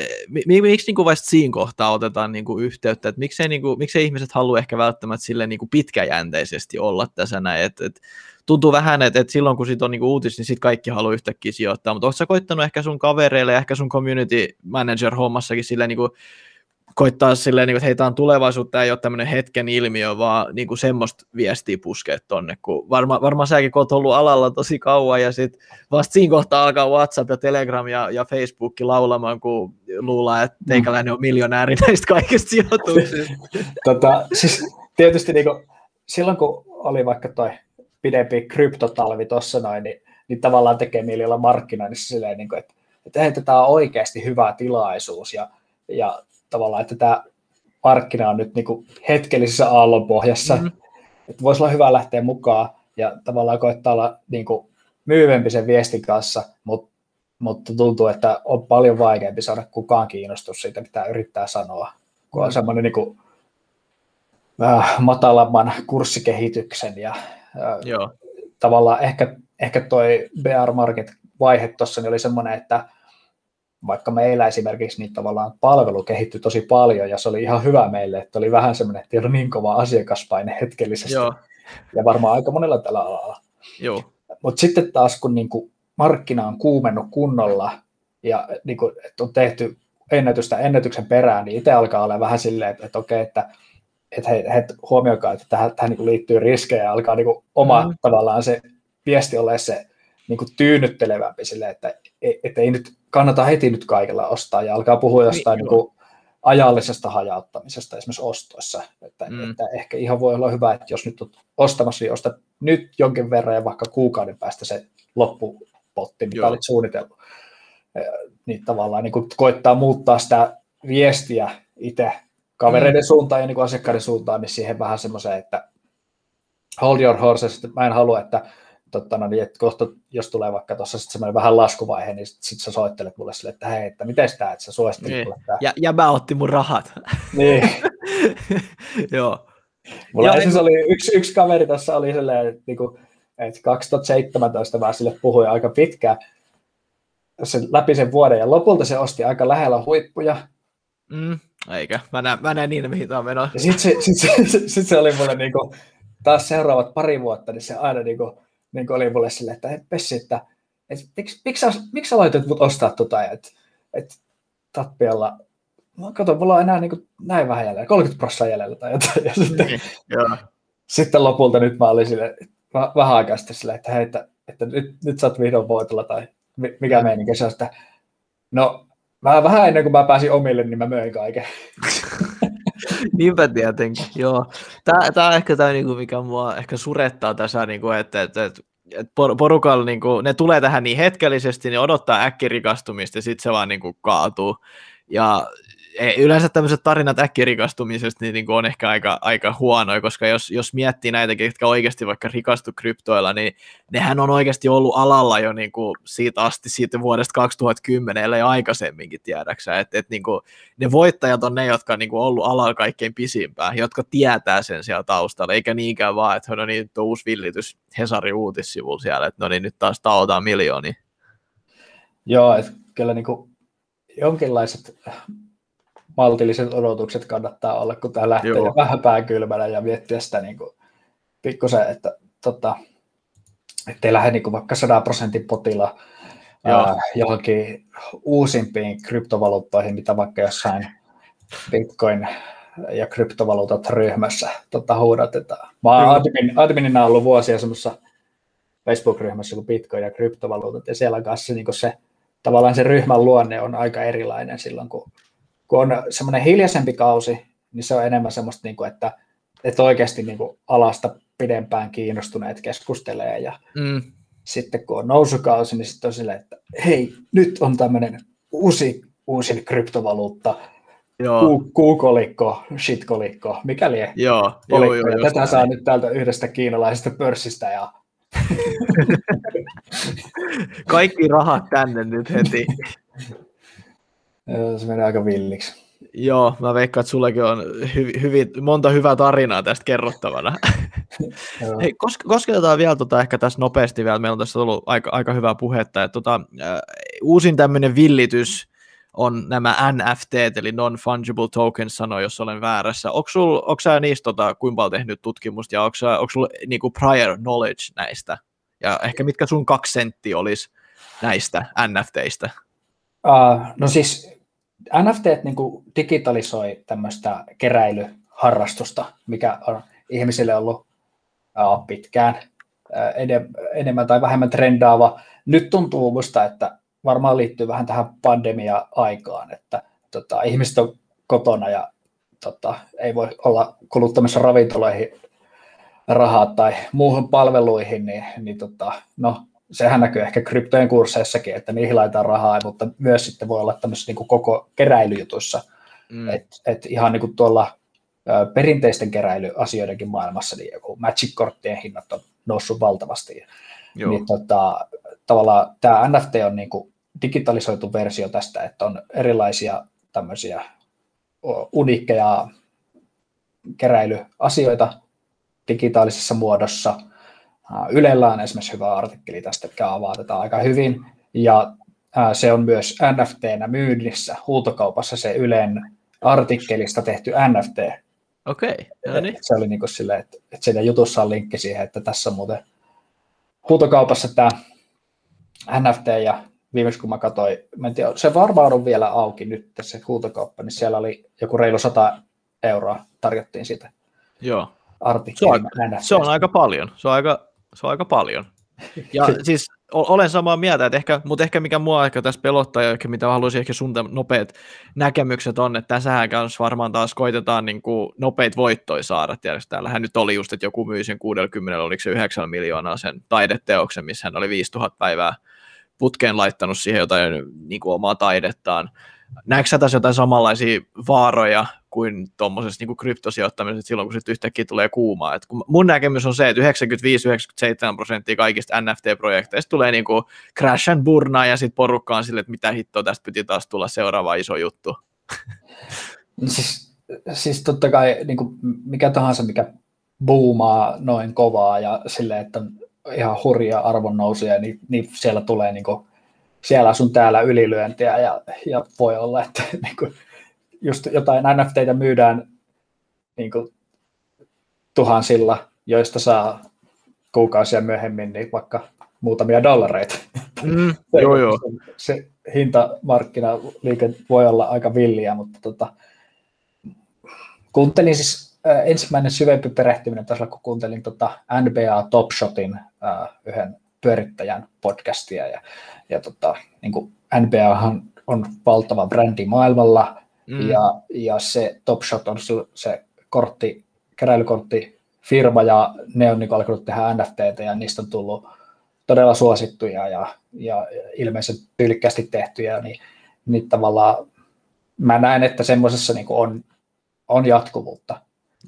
miksi niin kuin vasta siinä kohtaa otetaan niin kuin yhteyttä, että miksei, niin kuin, miksei ihmiset halua ehkä välttämättä sille niin kuin pitkäjänteisesti olla tässä näin, että et, tuntuu vähän, että, että silloin kun siitä on niinku uutis, niin sit kaikki haluaa yhtäkkiä sijoittaa, mutta oletko sä koittanut ehkä sun kavereille ja ehkä sun community manager hommassakin silleen niinku koittaa silleen, niinku, että hei, tää on tulevaisuutta, tää ei ole tämmönen hetken ilmiö, vaan niinku semmoista viestiä puskee tonne, kun varma, varmaan säkin kun oot ollut alalla tosi kauan ja sit vasta siinä kohtaa alkaa WhatsApp ja Telegram ja, ja Facebook laulamaan, kun luullaan, että teikäläinen on miljonääri näistä kaikista sijoituksista. Tota, siis tietysti niinku, silloin kun oli vaikka toi pidempi kryptotalvi tuossa noin, niin, niin tavallaan tekee mieli olla markkinoinnissa silleen, niin kuin, että, että, että tämä on oikeasti hyvä tilaisuus ja, ja tavallaan, että tämä markkina on nyt niin kuin hetkellisessä aallonpohjassa, mm-hmm. että voisi olla hyvä lähteä mukaan ja tavallaan koittaa olla niin kuin myyvempi sen viestin kanssa, mutta, mutta tuntuu, että on paljon vaikeampi saada kukaan kiinnostus siitä, mitä yrittää sanoa, kun on semmoinen niin kuin äh, matalamman kurssikehityksen ja Joo. Tavallaan ehkä, ehkä toi bear market-vaihe tuossa niin oli semmoinen, että vaikka meillä esimerkiksi niin tavallaan palvelu kehittyi tosi paljon ja se oli ihan hyvä meille, että oli vähän semmoinen, että ei ollut niin kova asiakaspaine hetkellisesti Joo. ja varmaan aika monella tällä alalla. Mutta sitten taas kun niinku markkina on kuumennut kunnolla ja niinku, että on tehty ennätystä ennätyksen perään, niin itse alkaa olla vähän silleen, että, että okei, että että he, he huomioikaa, että tähän, tähän niin liittyy riskejä ja alkaa niin kuin oma mm. tavallaan se viesti ole se niin kuin tyynyttelevämpi sille, että et ei nyt kannata heti nyt kaikilla ostaa ja alkaa puhua jostain niin, niin kuin ajallisesta hajauttamisesta esimerkiksi ostoissa. Että, mm. että ehkä ihan voi olla hyvä, että jos nyt olet ostamassa, niin ostat nyt jonkin verran ja vaikka kuukauden päästä se loppupotti, mitä Joo. olet suunnitellut. Niin tavallaan niin kuin koittaa muuttaa sitä viestiä itse kavereiden suuntaan ja niin kuin asiakkaiden suuntaan, niin siihen vähän semmoiseen, että hold your horses, että mä en halua, että, tottana, niin, että kohta, jos tulee vaikka tuossa semmoinen vähän laskuvaihe, niin sitten sit sä soittelet mulle sille, että hei, että miten sitä, että sä suosittelet niin. mulle tämä. Ja, ja mä otti mun rahat. Niin. Joo. Mulla ja esimerkiksi niin... oli yksi, yksi kaveri tuossa oli silleen, että, niin kuin, että kaksituhattaseitsemäntoista mä sille puhuin aika pitkään se, läpi sen vuoden ja lopulta se osti aika lähellä huippuja. Mm. Eikä, mä näen, mä näen niin, mihin tämä on menoa. Sitten se, sit se, sit se, se oli mulle niinku, taas seuraavat pari vuotta, niin se aina niinku, niinku oli mulle silleen, että et Pessi, että et, miksi miks, miks sä laitoit mut ostaa tota, että et, tappiolla, no kato, mulla on enää niinku näin vähän jäljellä, kolmekymmentä prosenttia jäljellä tai jotain. Ja sitten, mm, sitten lopulta nyt mä olin silleen, mä, vähän aikaa sitten silleen, että hei, että, että nyt, nyt sä oot vihdoin voitolla tai mikä mm. meininki, se on sitä, no, Mä vähän ennen kuin mä pääsin omille, niin mä möin kaiken. Niinpä tietenkin, joo. Tää, tää on ehkä tää, mikä mua ehkä surettaa tässä, että, että, että porukalla ne tulee tähän niin hetkellisesti, ne odottaa äkkirikastumista ja sitten se vaan kaatuu. Ja yleensä tämmöiset tarinat äkkirikastumisesta niin on ehkä aika, aika huonoja, koska jos, jos miettii näitäkin, jotka oikeasti vaikka rikastu kryptoilla, niin nehän on oikeasti ollut alalla jo niin kuin siitä asti, siitä vuodesta kaksituhattakymmenen, ellei aikaisemminkin tiedäksä, että et niin ne voittajat on ne, jotka on niin ollut alalla kaikkein pisimpään, jotka tietää sen siellä taustalla, eikä niinkään vaan, että no niin, tuo uusi villitys Hesarin uutissivulla siellä, että no niin, nyt taas taotaan miljoonia. Joo, että kyllä niin kuin jonkinlaiset maltilliset odotukset kannattaa olla, kun tämä lähtee vähän pääkylmänä ja miettiä sitä niin kuin pikkusen, että tota, ettei lähde niin kuin vaikka sata prosentin potila ää, johonkin uusimpiin kryptovaluuttoihin, mitä vaikka jossain Bitcoin ja kryptovaluutat ryhmässä tota, huudatetaan. Mä oon admin, adminina ollut vuosia semmoisessa Facebook-ryhmässä kuin Bitcoin ja kryptovaluutat, ja siellä kanssa niin kuin se tavallaan se ryhmän luonne on aika erilainen silloin, kun, kun on semmoinen hiljaisempi kausi, niin se on enemmän semmoista, niin kuin, että, että oikeasti niin kuin alasta pidempään kiinnostuneet keskustelee, ja mm. sitten kun on nousukausi, niin sitten on silleen, että hei, nyt on tämmöinen uusi, uusi kryptovaluutta, kuukolikko, shitkolikko, mikäli joo, joo, joo, tätä joo, saa näin. Nyt täältä yhdestä kiinalaisesta pörssistä, ja kaikki rahat tänne nyt heti. Se menee aika villiksi. Joo, mä veikkaan, että sullakin on hyvi, hyvi, monta hyvää tarinaa tästä kerrottavana. Hei, kosketetaan vielä tota, ehkä tässä nopeasti vielä, meillä on tässä ollut aika, aika hyvää puhetta. Että, tota, uusin tämmöinen villitys on nämä N F T, eli non-fungible tokens, sano, jos olen väärässä. Onko sä niistä tota, kuinka paljon tehnyt tutkimusta, ja onko sulla niinku prior knowledge näistä? Ja ehkä mitkä sun kaksi senttiä olisi näistä N F T:istä? Uh, no siis N F T:t niinku digitalisoi tämmöistä keräilyharrastusta, mikä on ihmisille ollut uh, pitkään uh, enemmän tai vähemmän trendaava. Nyt tuntuu musta, että varmaan liittyy vähän tähän pandemia-aikaan, että tota, ihmiset on kotona ja tota, ei voi olla kuluttamassa ravintoloihin rahaa tai muuhun palveluihin, niin, niin tota, no, sehän näkyy ehkä kryptojen kursseissakin, että niihin laitetaan rahaa, mutta myös sitten voi olla tämmöisessä niin kuin koko keräilyjutussa, mm. että et ihan niin kuin tuolla ä, perinteisten keräilyasioidenkin maailmassa, niin joku Magic-korttien hinnat on noussut valtavasti. Joo. Niin tota, tavallaan tämä N F T on niin kuin digitalisoitu versio tästä, että on erilaisia tämmöisiä uniikkeja keräilyasioita digitaalisessa muodossa. Ylellä on esimerkiksi hyvä artikkeli tästä, mikä avaa tätä aika hyvin, ja se on myös N F T:nä myynnissä huutokaupassa, se Ylen artikkelista tehty N F T. Okei, okay, no niin. Se oli niin kuin silleen, että, että siinä jutussa on linkki siihen, että tässä on muuten huutokaupassa tämä N F T, ja viimeksi kun mä katsoin, mä en tiedä, se varmaan on vielä auki nyt tässä huutokauppa, niin siellä oli joku reilu sata euroa tarjottiin sitä. Joo. Se on, se on aika paljon. Se on aika, se on aika paljon. Ja siis olen samaa mieltä, että ehkä, mutta ehkä mikä mua ehkä tässä pelottaa, ja ehkä mitä haluaisin ehkä sun nopeat näkemykset on, että tässähän kanssa varmaan taas koitetaan niin kuin nopeat voittoja saada. Tiedätkö, täällähän nyt oli just, että joku myi sen kuusikymmentä, oliko se yhdeksän miljoonaa sen taideteoksen, missä hän oli viisituhatta päivää putkeen laittanut siihen jotain niin kuin omaa taidettaan. Näetkö sä tässä jotain samanlaisia vaaroja kuin tuommoisessa niin kuin kryptosijoittamisessa silloin, kun sitten yhtäkkiä tulee kuumaa? Et kun mun näkemys on se, että yhdeksänkymmentäviisi yhdeksänkymmentäseitsemän prosenttia kaikista N F T-projekteista tulee niin kuin crash and burnaa, ja sitten porukka on silleen, että mitä hittoa, tästä piti taas tulla seuraava iso juttu. Siis, siis totta kai niin kuin mikä tahansa, mikä boomaa noin kovaa ja silleen, että on ihan hurjia arvonnousuja, niin, niin siellä tulee niin kuin siellä sun täällä ylilyöntiä, ja, ja voi olla, että niinku, just jotain N F T:tä myydään niinku, tuhansilla, joista saa kuukausia myöhemmin niin vaikka muutamia dollareita. Mm, joo, joo. Se, se hintamarkkinaliike voi olla aika villiä, mutta tota, kuuntelin siis äh, ensimmäinen syvempi perehtyminen tasolla, kun kuuntelin tota N B A Top Shotin äh, yhden pyörittäjän podcastia, ja, ja tota, niin kuin N B Ahan on valtava brändi maailmalla, mm. ja, ja se Top Shot on se kortti, keräilykorttifirma, ja ne on niin kuin alkanut tehdä N F T:tä, ja niistä on tullut todella suosittuja ja, ja ilmeisesti tyylikkästi tehtyjä, niin, niin tavallaan mä näen, että semmoisessa niin kuin on, on jatkuvuutta.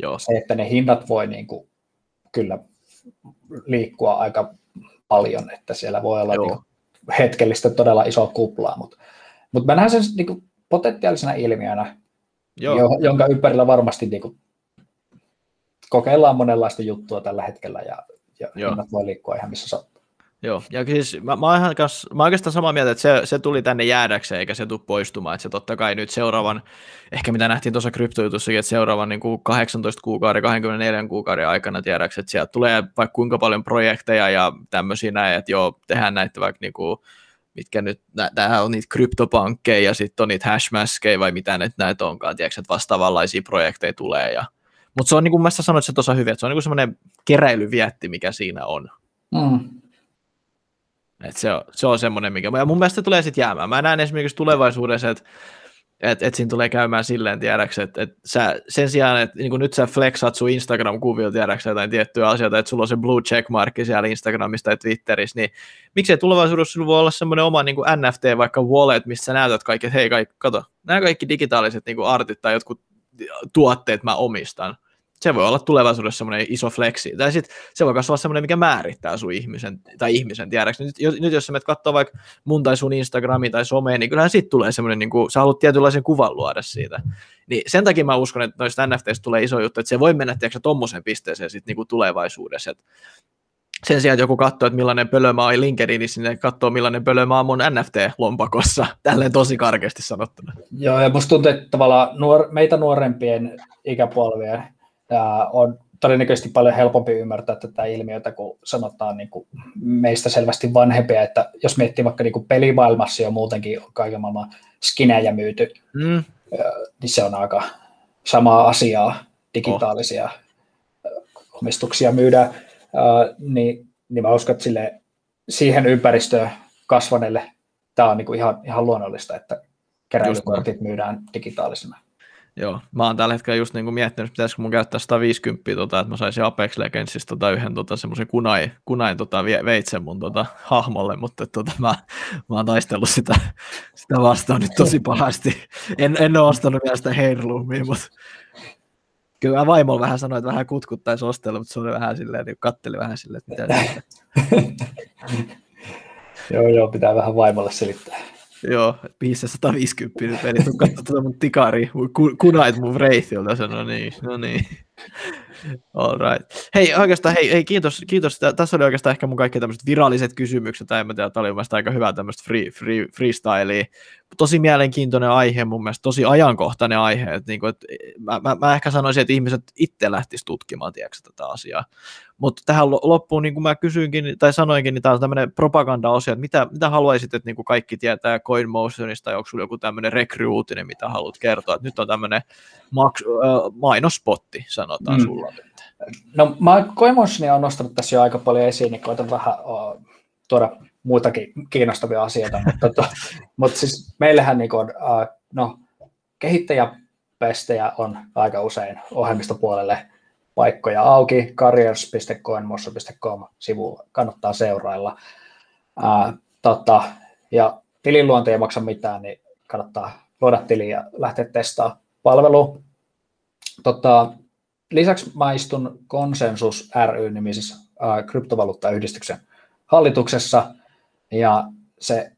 Joo. Se, että ne hinnat voi niin kuin, kyllä liikkua aika paljon, että siellä voi olla niin hetkellistä todella isoa kuplaa, mutta, mutta mä näen sen niin potentiaalisena ilmiönä, jo, jonka ympärillä varmasti niin kokeillaan monenlaista juttua tällä hetkellä, ja, ja hinnat voi liikkua ihan missä sattuu. Joo, ja siis mä, mä, ihan kans, mä oikeastaan samaa mieltä, että se, se tuli tänne jäädäkseen, eikä se tule poistumaan. Että se totta kai nyt seuraavan, ehkä mitä nähtiin tuossa kryptojutussakin, että seuraavan niin kuin kahdeksantoista kuukauden, kaksikymmentäneljä kuukauden aikana tiedäksi, että sieltä tulee vaikka kuinka paljon projekteja ja tämmöisiä näin, että joo, tehdään näitä vaikka niin kuin, mitkä nyt, nää on niitä kryptopankkeja ja sitten on niitä hashmaskeja vai mitä nyt näitä onkaan, tiedätkö, että vastaavanlaisia projekteja tulee. Ja... Mutta se on niin kuin mä sanoin se tuossa hyvin, että se on niin kuin semmoinen keräilyvietti, mikä siinä on. Mm. Et se on, se on semmoinen, mikä... Ja mun mielestä se tulee sitten jäämään. Mä näen esimerkiksi tulevaisuudessa, että et, et siinä tulee käymään silleen, tiedäks, että et sen sijaan, että niin nyt sä flexat sun Instagram-kuvilla, tiedäks, jotain tiettyä asioita, että sulla on se blue checkmarkki siellä Instagramissa tai Twitterissä, niin miksei tulevaisuudessa sulla voi olla semmoinen oma niin kuin N F T, vaikka wallet, missä sä näytät kaikki, että hei, kaikki, kato, nämä kaikki digitaaliset niin kuin artit tai jotkut tuotteet mä omistan. Se voi olla tulevaisuudessa semmoinen iso flexi. Tai sitten se voi olla semmoinen, mikä määrittää sun ihmisen, tai ihmisen tiedäksi. Nyt jos, nyt jos sä menet katsoa vaikka mun tai sun Instagrami tai someen, niin kyllähän siitä tulee semmoinen, niin kuin, sä haluat tietynlaisen kuvan luoda siitä. Niin sen takia mä uskon, että noista N F T:istä tulee iso juttu, että se voi mennä tiedätkö tommoseen pisteeseen sit, niin kuin tulevaisuudessa. Et sen sijaan, että joku katsoo, että millainen pölö mä oon LinkedInissä, niin katsoo, millainen pölö mä oon mun N F T-lompakossa. Tälleen tosi karkeasti sanottuna. Joo, ja musta tuntuu, että tavallaan nuor- meitä nuorempien ikäpolvien ja on todennäköisesti paljon helpompi ymmärtää tätä ilmiötä, kun sanotaan niin kuin meistä selvästi vanhempia, että jos miettii vaikka niin kuin pelimaailmassa jo muutenkin kaiken maailman skinejä myyty, mm. niin se on aika samaa asiaa, digitaalisia oh. omistuksia myydään, niin, niin mä uskon, että sille, siihen ympäristöön kasvaneelle tämä on niin kuin ihan, ihan luonnollista, että keräilykortit myydään digitaalisena. Joo, mä oon tällä hetkellä just niinku miettinyt, pitäisikö mun käyttää sata viisikymmentä, tota, että mä saisin Apex Legendsista tota, yhden tota, semmoisen kunain, kunain tota, veitsen mun tota, hahmolle, mutta tota, mä, mä oon taistellut sitä, sitä vastaan nyt tosi pahasti. En, en ole ostanut vielä sitä heirloomia, mutta kyllä mä vaimolla vähän sanoin, että vähän kutkuttaisi ostella, mutta se oli vähän silleen, niin katteli vähän silleen, että mitä Joo, joo, pitää vähän vaimolle selittää. Joo, missä sata viisikymmentä nyt, eli tuu katsoa tuota mun tikari, kunait mun wraithilta, se no niin, no niin, all right. Hei, oikeastaan, hei, hei kiitos, kiitos, tässä oli oikeastaan ehkä mun kaikki tämmöiset viralliset kysymykset, tai en mä tiedä, tää oli mun mielestä aika hyvää tämmöistä free, free, freestylia, tosi mielenkiintoinen aihe mun mielestä, tosi ajankohtainen aihe, että niinku, et, mä, mä, mä ehkä sanoisin, että ihmiset itse lähtis tutkimaan, tiedätkö, tätä asiaa, mutta tähän loppuun, niin kuin mä kysyinkin, tai sanoinkin, niin tää on tämmöinen propaganda-osio, että mitä, mitä haluaisit, että niinku kaikki tietää CoinMotionista, tai onko sulla joku tämmöinen rekry-uutinen, mitä haluat kertoa, että nyt on tämmöinen maks- äh, mainospotti, sanotaan mm. sulla nyt. No, mä CoinMotionia on nostanut tässä jo aika paljon esiin, niin koitan vähän uh, tuoda muitakin kiinnostavia asioita, mutta, to, mutta siis meillähän niin kuin, no, kehittäjäpestejä on aika usein ohjelmistopuolelle paikkoja auki, careers piste coinmotion piste com sivulla kannattaa seurailla. Ää, tota, ja tilin luonto ei maksa mitään, niin kannattaa luoda tili ja lähteä testaamaan palvelua. Tota, lisäksi mä istun Konsensus ry-nimisessä ää, kryptovaluuttayhdistyksen hallituksessa, ja se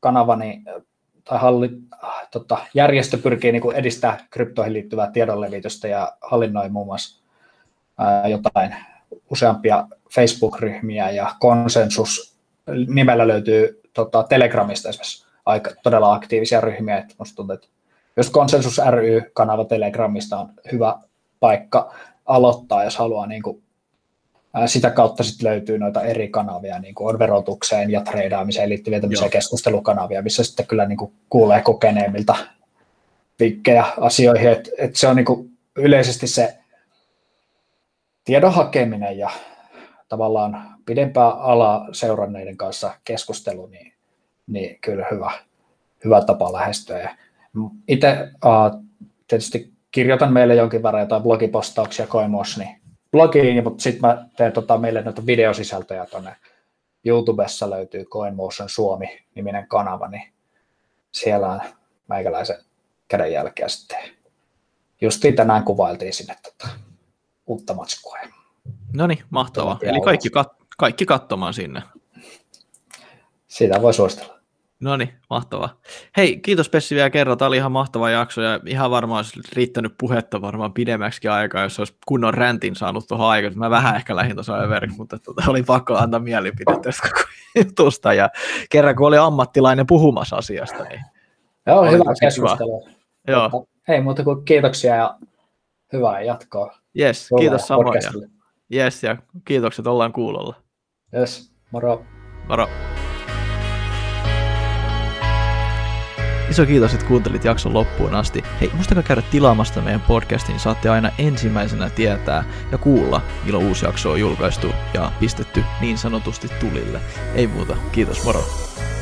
kanavani tai halli, tota, järjestö pyrkii niin kuin edistää kryptoihin liittyvää tiedonlevitystä ja hallinnoi muun muassa ää, jotain useampia Facebook-ryhmiä, ja Konsensus nimellä löytyy tota, Telegramista esimerkiksi aika todella aktiivisia ryhmiä, että musta tuntuu, että jos Konsensus ry-kanava Telegramista on hyvä paikka aloittaa, jos haluaa niin kuin sitä kautta sitten löytyy noita eri kanavia, niin kuin on verotukseen ja treidaamiseen liittyviä tämmöisiä Joo. keskustelukanavia, missä sitten kyllä niin kuin kuulee kokeneemmilta vinkkejä asioihin, että et se on niin kuin yleisesti se tiedon hakeminen ja tavallaan pidempää alaa seuranneiden kanssa keskustelu, niin, niin kyllä hyvä, hyvä tapa lähestyä. Itse uh, tietysti kirjoitan meille jonkin verran jotain blogipostauksia CoinMotionia, blogiin, mutta sitten mä teen tota, meille noita videosisältöjä tuonne YouTubessa löytyy CoinMotion Suomi-niminen kanava, niin siellä on meikäläisen kädenjälkeä sitten. Justiin tänään kuvailtiin sinne tota, uutta matskua. No niin, mahtavaa. Eli kaikki, kat- kaikki katsomaan sinne. Sitä voi suositella. No niin, mahtavaa. Hei, kiitos Pessi vielä kerran. Tämä oli ihan mahtava jakso ja ihan varmaan olisi riittänyt puhetta varmaan pidemmäksikin aikaa, jos olisi kunnon räntin saanut tuohon aikaan. Mä vähän ehkä lähdin tuossa överiksi, mutta tuota, oli pakko antaa mielipide tästä koko jutusta. Ja kerran kun oli ammattilainen puhumassa asiasta, niin joo, hyvä keskustelu. Joo. Hei, muuta kuin kiitoksia ja hyvää jatkoa. Yes, Jolla kiitos samoin. Yes, ja kiitokset, ollaan kuulolla. Yes, moro. Moro. Iso kiitos, että kuuntelit jakson loppuun asti. Hei, muistakaa käydä tilaamasta meidän podcastin, saatte aina ensimmäisenä tietää ja kuulla, milloin uusi jakso on julkaistu ja pistetty niin sanotusti tulille. Ei muuta, kiitos, moro!